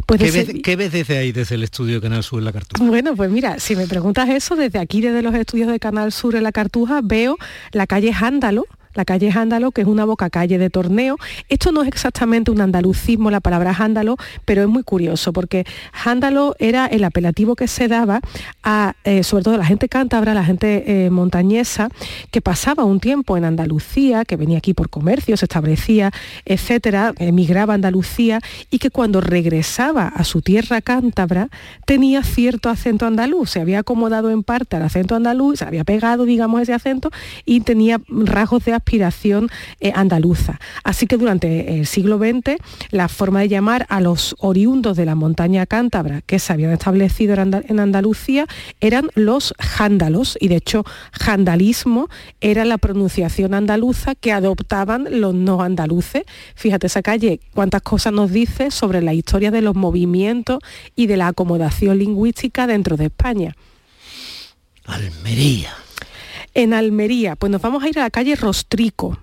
Pues ¿Qué ves desde ahí, desde el estudio de Canal Sur en La Cartuja? Bueno, pues mira, si me preguntas eso, desde aquí, desde los estudios de Canal Sur en La Cartuja, veo la calle Jándalo. La calle Jándalo, que es una bocacalle de Torneo. Esto no es exactamente un andalucismo, la palabra Jándalo, pero es muy curioso, porque Jándalo era el apelativo que se daba a, sobre todo, la gente cántabra, la gente montañesa, que pasaba un tiempo en Andalucía, que venía aquí por comercio, se establecía, etcétera, emigraba a Andalucía, y que cuando regresaba a su tierra cántabra tenía cierto acento andaluz, se había acomodado en parte al acento andaluz, se había pegado, digamos, ese acento, y tenía rasgos de inspiración andaluza. Así que durante el siglo XX, la forma de llamar a los oriundos de la montaña cántabra que se habían establecido en Andalucía eran los jándalos, y de hecho jandalismo era la pronunciación andaluza que adoptaban los no andaluces. Fíjate esa calle, cuántas cosas nos dice sobre la historia de los movimientos y de la acomodación lingüística dentro de España. Almería. En Almería, pues nos vamos a ir a la calle Rostrico,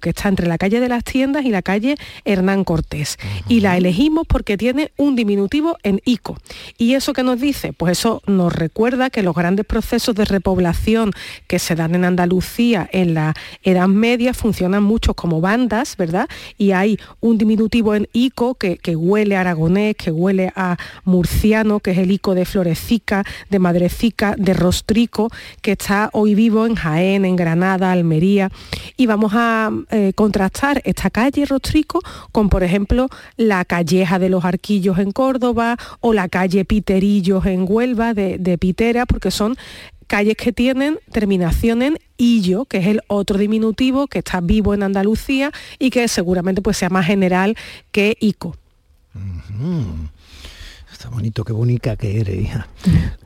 que está entre la calle de las Tiendas y la calle Hernán Cortés. Y la elegimos porque tiene un diminutivo en Ico. ¿Y eso qué nos dice? Pues eso nos recuerda que los grandes procesos de repoblación que se dan en Andalucía en la Edad Media funcionan mucho como bandas, ¿verdad? Y hay un diminutivo en Ico que huele a aragonés, que huele a murciano, que es el Ico de Florecica, de Madrecica, de Rostrico, que está hoy vivo en Jaén, en Granada, Almería, y vamos a contrastar esta calle Rostrico con, por ejemplo, la Calleja de los Arquillos en Córdoba o la calle Piterillos en Huelva, de Pitera, porque son calles que tienen terminación en illo, que es el otro diminutivo que está vivo en Andalucía y que seguramente pues sea más general que ico. Uh-huh. Está bonito, qué bonita que eres, hija.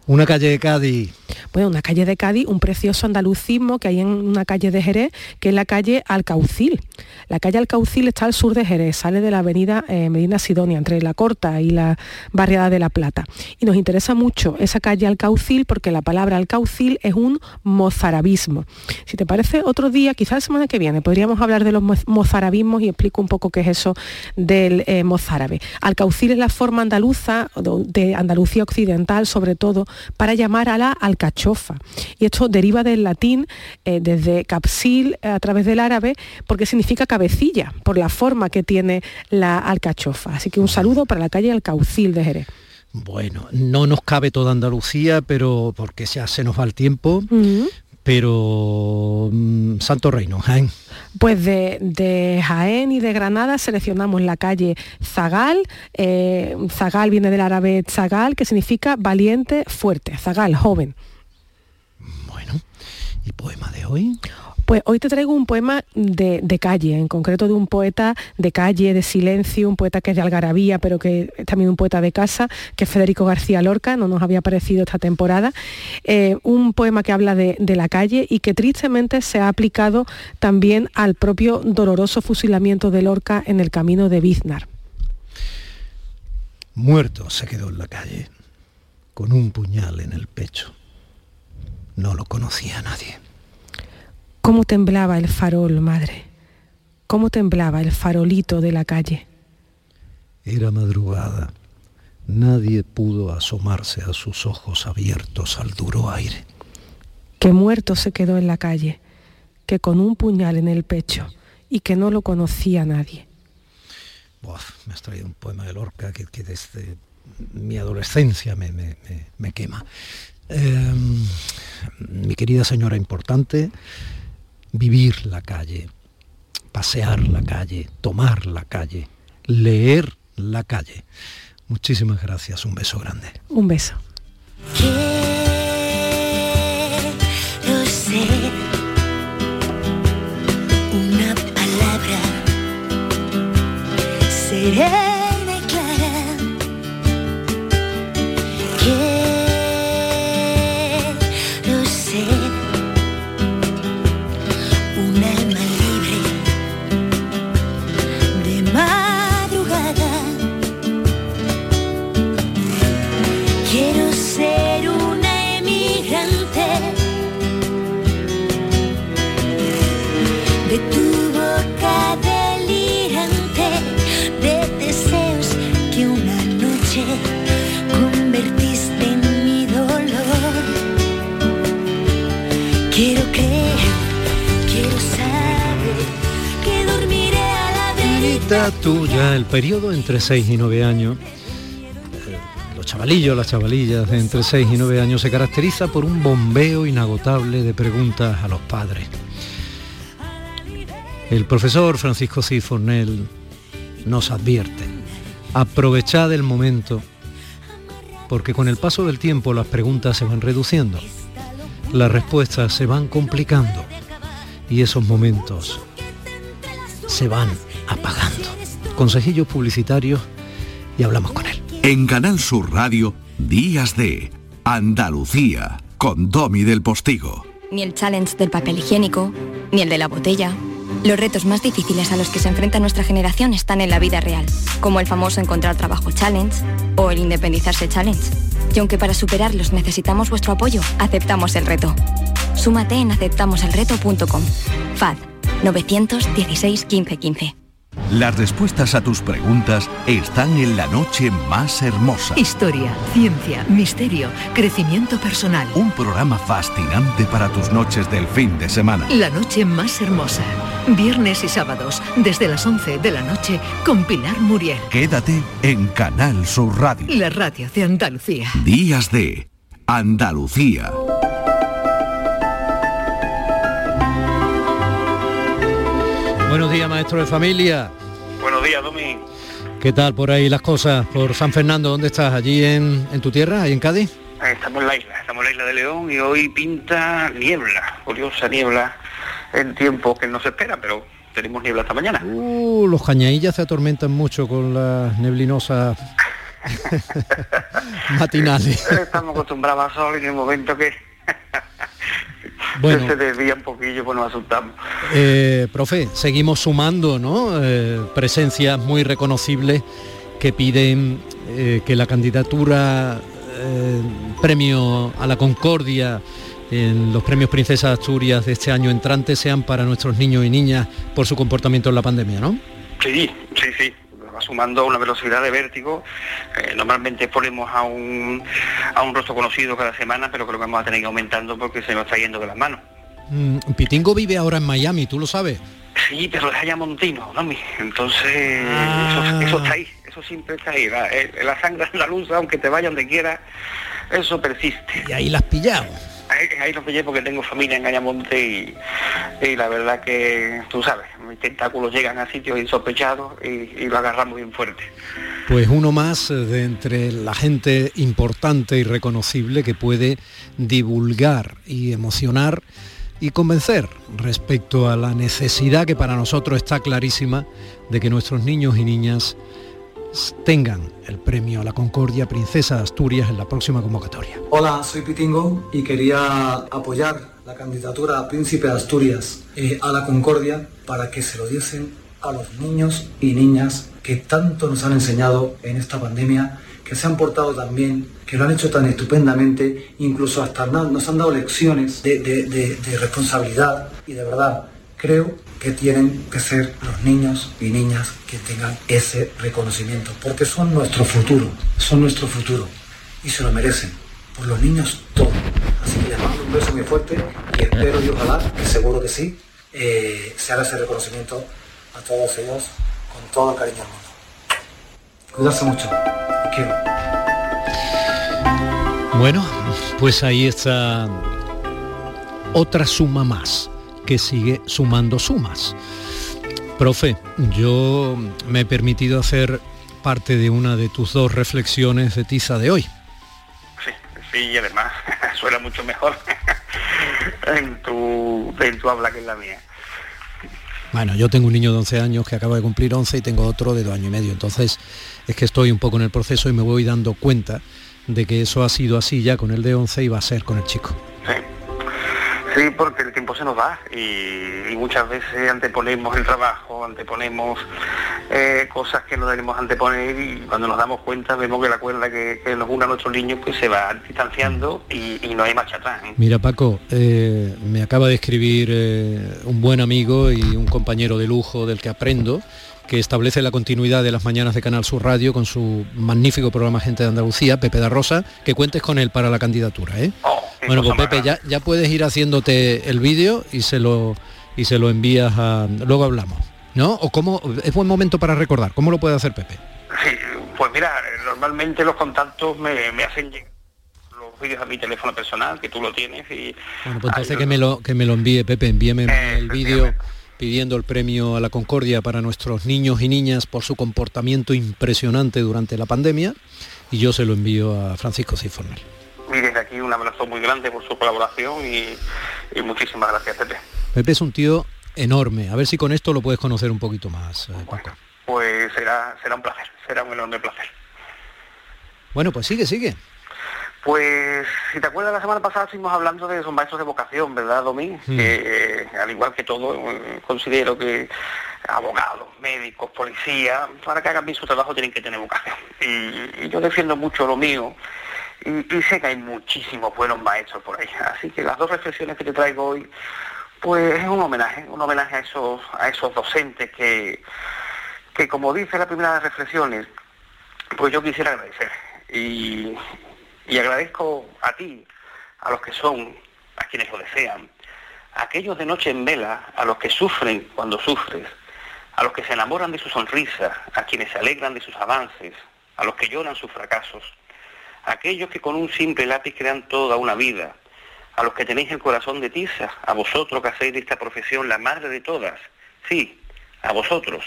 Una calle de Cádiz. Bueno, una calle de Cádiz, un precioso andalucismo que hay en una calle de Jerez, que es la calle Alcaucil. La calle Alcaucil está al sur de Jerez, sale de la avenida Medina Sidonia, entre La Corta y la barriada de La Plata. Y nos interesa mucho esa calle Alcaucil porque la palabra Alcaucil es un mozarabismo. Si te parece, otro día, quizás la semana que viene, podríamos hablar de los mozarabismos y explico un poco qué es eso del mozárabe. Alcaucil es la forma andaluza, de Andalucía occidental sobre todo, para llamar a la alcachofa. Y esto deriva del latín, desde capsil, a través del árabe, porque significa cabecilla, por la forma que tiene la alcachofa. Así que un saludo para la calle Alcaucil de Jerez. Bueno, no nos cabe toda Andalucía, pero porque ya se nos va el tiempo. Uh-huh. Pero Santo Reino, Jaén. Pues de Jaén y de Granada seleccionamos la calle Zagal. Zagal viene del árabe Zagal, que significa valiente, fuerte. Zagal, joven. Bueno, ¿y poema de hoy? Pues hoy te traigo un poema de calle, en concreto de un poeta de calle, de silencio, un poeta que es de Algarabía, pero que es también un poeta de casa, que es Federico García Lorca, no nos había aparecido esta temporada. Un poema que habla de la calle y que tristemente se ha aplicado también al propio doloroso fusilamiento de Lorca en el camino de Biznar. Muerto se quedó en la calle, con un puñal en el pecho. No lo conocía nadie. Cómo temblaba el farol, madre, cómo temblaba el farolito de la calle. Era madrugada, nadie pudo asomarse a sus ojos abiertos al duro aire. Que muerto se quedó en la calle, que con un puñal en el pecho y que no lo conocía nadie. Buah, me has traído un poema de Lorca que desde mi adolescencia me quema. Mi querida señora importante, vivir la calle, pasear la calle, tomar la calle, leer la calle. Muchísimas gracias, un beso grande. Un beso. Que lo sé, una palabra serena y clara. Que lo sé. Tuya, el periodo entre 6 y 9 años, los chavalillos, las chavalillas de entre 6 y 9 años se caracteriza por un bombeo inagotable de preguntas a los padres. El profesor Francisco Cid Fornell nos advierte: aprovechad el momento, porque con el paso del tiempo las preguntas se van reduciendo, las respuestas se van complicando y esos momentos se van apagando. Consejillos publicitarios y hablamos con él. En Canal Sur Radio, Días de Andalucía, con Domi del Postigo. Ni el challenge del papel higiénico, ni el de la botella. Los retos más difíciles a los que se enfrenta nuestra generación están en la vida real, como el famoso encontrar trabajo challenge o el independizarse challenge. Y aunque para superarlos necesitamos vuestro apoyo, aceptamos el reto. Súmate en aceptamoselreto.com. FAD 916 1515. Las respuestas a tus preguntas están en la noche más hermosa. Historia, ciencia, misterio, crecimiento personal. Un programa fascinante para tus noches del fin de semana. La noche más hermosa. Viernes y sábados, desde las 11 de la noche, con Pilar Muriel. Quédate en Canal Sur Radio. La radio de Andalucía. Días de Andalucía. Buenos días, maestro de familia. Buenos días, Domi. ¿Qué tal por ahí las cosas? Por San Fernando, ¿dónde estás? ¿Allí en tu tierra, ahí en Cádiz? Estamos en la isla de León y hoy pinta niebla, curiosa niebla, en tiempos que no se espera, pero tenemos niebla esta mañana. Los cañaillas se atormentan mucho con las neblinosas matinales. Estamos acostumbrados a sol y en el momento que... Bueno, se desvía un poquillo, pues nos asustamos. Profe, seguimos sumando, ¿no? Presencias muy reconocibles que piden que la candidatura premio a la Concordia en los premios Princesa de Asturias de este año entrante sean para nuestros niños y niñas por su comportamiento en la pandemia, ¿no? Sí. Va sumando una velocidad de vértigo. Normalmente ponemos a un rostro conocido cada semana, pero creo que vamos a tener que ir aumentando porque se nos está yendo de las manos. Pitingo vive ahora en Miami, ¿tú lo sabes? Sí, pero es ayamontino, ¿no? Entonces, eso está ahí, eso siempre está ahí. La sangre andaluza, aunque te vaya donde quiera, eso persiste. Y ahí las pillamos. Ahí lo pillé porque tengo familia en Ayamonte y la verdad que, tú sabes, mis tentáculos llegan a sitios insospechados y lo agarramos bien fuerte. Pues uno más de entre la gente importante y reconocible que puede divulgar y emocionar y convencer respecto a la necesidad que para nosotros está clarísima de que nuestros niños y niñas tengan el premio a la Concordia Princesa de Asturias en la próxima convocatoria. Hola, soy Pitingo y quería apoyar la candidatura a Príncipe de Asturias a la Concordia para que se lo diesen a los niños y niñas que tanto nos han enseñado en esta pandemia, que se han portado tan bien, que lo han hecho tan estupendamente, incluso hasta nos han dado lecciones de responsabilidad y de verdad. Creo que tienen que ser los niños y niñas que tengan ese reconocimiento, porque son nuestro futuro, y se lo merecen, por los niños todos. Así que les mando un beso muy fuerte y espero y ojalá, que seguro que sí, se haga ese reconocimiento a todos ellos con todo el cariño del mundo. Cuídense mucho, los quiero. Bueno, pues ahí está otra suma más. Que sigue sumando sumas. Profe, yo me he permitido hacer parte de una de tus dos reflexiones de tiza de hoy. Sí, y además suena mucho mejor en tu habla que en la mía. Bueno, yo tengo un niño de 11 años que acaba de cumplir 11 y tengo otro de 2 años y medio, entonces es que estoy un poco en el proceso y me voy dando cuenta de que eso ha sido así ya con el de 11 y va a ser con el chico. Sí. Sí, porque el tiempo se nos va y muchas veces anteponemos el trabajo, anteponemos cosas que no debemos anteponer y cuando nos damos cuenta vemos que la cuerda que nos une a nuestros niños pues se va distanciando y no hay marcha atrás. Mira, Paco, me acaba de escribir un buen amigo y un compañero de lujo del que aprendo, que establece la continuidad de las mañanas de Canal Sur Radio con su magnífico programa Gente de Andalucía, Pepe da Rosa, que cuentes con él para la candidatura, ¿eh? Bueno, pues Pepe, ya puedes ir haciéndote el vídeo y se lo envías a... Luego hablamos, ¿no? ¿O cómo? Es buen momento para recordar. ¿Cómo lo puede hacer Pepe? Sí, pues mira, normalmente los contactos me hacen llegar los vídeos a mi teléfono personal, que tú lo tienes y... Bueno, pues entonces que me lo envíe, Pepe, envíeme el vídeo pidiendo el premio a la Concordia para nuestros niños y niñas por su comportamiento impresionante durante la pandemia y yo se lo envío a Francisco Cid Fornell. Y desde aquí un abrazo muy grande por su colaboración y muchísimas gracias, Pepe. Pepe es un tío enorme. A ver si con esto lo puedes conocer un poquito más, Paco. Bueno, pues será un placer, será un enorme placer. Bueno, pues sigue. Pues, si te acuerdas, la semana pasada estuvimos hablando de esos maestros de vocación, ¿verdad, Domi? Sí. Que, al igual que todo, considero que abogados, médicos, policías, para que hagan bien su trabajo tienen que tener vocación. Y yo defiendo mucho lo mío, y sé que hay muchísimos buenos maestros por ahí. Así que las dos reflexiones que te traigo hoy, pues es un homenaje a esos docentes que como dice la primera de las reflexiones, pues yo quisiera agradecer. Y agradezco a ti, a los que son, a quienes lo desean, a aquellos de noche en vela, a los que sufren cuando sufres, a los que se enamoran de su sonrisa, a quienes se alegran de sus avances, a los que lloran sus fracasos, a aquellos que con un simple lápiz crean toda una vida, a los que tenéis el corazón de tiza, a vosotros que hacéis de esta profesión la madre de todas, sí, a vosotros,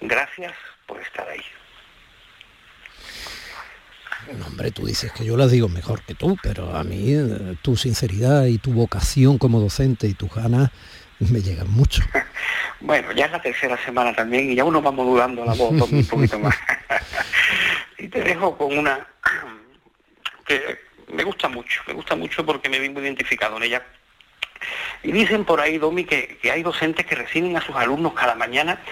gracias por estar ahí. No, hombre, tú dices que yo las digo mejor que tú, pero a mí tu sinceridad y tu vocación como docente y tus ganas me llegan mucho. Bueno, ya es la tercera semana también y ya uno va modulando la voz un poquito más. Y te dejo con una que me gusta mucho porque me vi muy identificado en ella. Y dicen por ahí, Domi, que hay docentes que reciben a sus alumnos cada mañana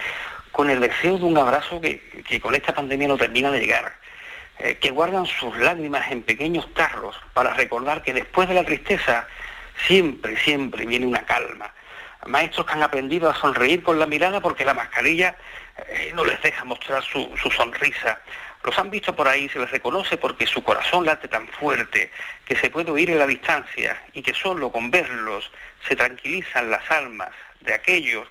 con el deseo de un abrazo que con esta pandemia no termina de llegar. Que guardan sus lágrimas en pequeños tarros para recordar que después de la tristeza siempre viene una calma. Maestros que han aprendido a sonreír con la mirada porque la mascarilla no les deja mostrar su sonrisa. Los han visto por ahí, se les reconoce porque su corazón late tan fuerte que se puede oír en la distancia y que solo con verlos se tranquilizan las almas de aquellos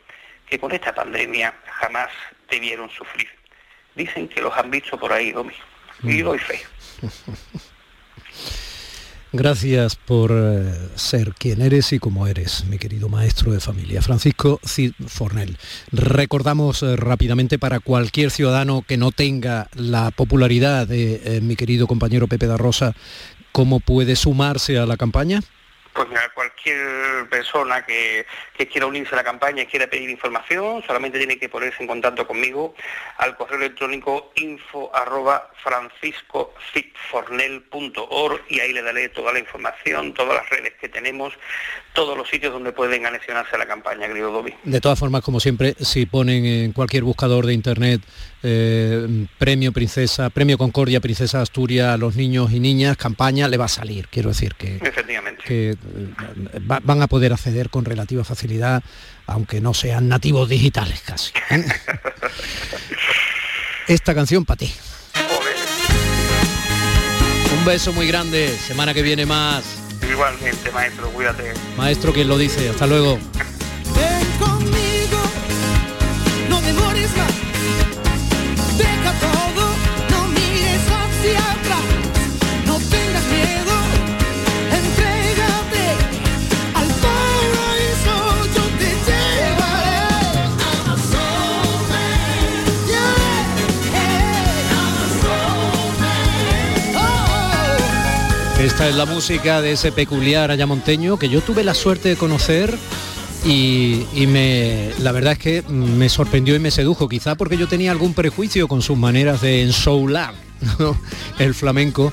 que con esta pandemia jamás debieron sufrir. Dicen que los han visto por ahí, Domi. Y doy fe. Gracias por ser quien eres y como eres, mi querido maestro de familia, Francisco Cid Fornell. Recordamos rápidamente para cualquier ciudadano que no tenga la popularidad de mi querido compañero Pepe da Rosa, ¿cómo puede sumarse a la campaña? Pues mira, cualquier persona que quiera unirse a la campaña y quiera pedir información, solamente tiene que ponerse en contacto conmigo al correo electrónico info@franciscocidfornell.org y ahí le daré toda la información, todas las redes que tenemos, todos los sitios donde pueden anexionarse a la campaña, querido Domi. De todas formas, como siempre, si ponen en cualquier buscador de internet Premio Concordia, Princesa Asturias, a los niños y niñas, campaña, le va a salir, quiero decir que... Efectivamente. Que van a poder acceder con relativa facilidad, aunque no sean nativos digitales casi. Esta canción para ti. Un beso muy grande, semana que viene más. Igualmente, maestro, cuídate. Maestro, quien lo dice, hasta luego. Ven conmigo, no demores más. Deja todo, no mires hacia atrás. No tengas miedo. Esta es la música de ese peculiar ayamonteño que yo tuve la suerte de conocer la verdad es que me sorprendió y me sedujo, quizá porque yo tenía algún prejuicio con sus maneras de ensoular, ¿no?, el flamenco,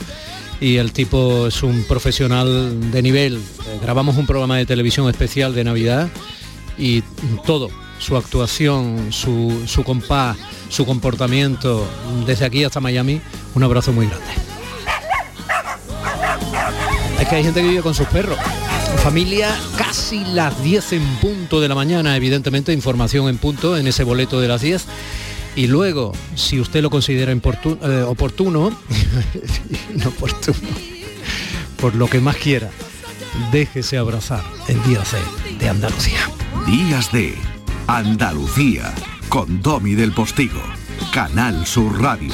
y el tipo es un profesional de nivel. Grabamos un programa de televisión especial de Navidad y todo, su actuación, su compás, su comportamiento, desde aquí hasta Miami, un abrazo muy grande. Es que hay gente que vive con sus perros. Familia, casi las 10 en punto de la mañana, evidentemente, información en punto en ese boleto de las 10. Y luego, si usted lo considera oportuno, por lo que más quiera, déjese abrazar en Días de Andalucía. Días de Andalucía, con Domi del Postigo, Canal Sur Radio.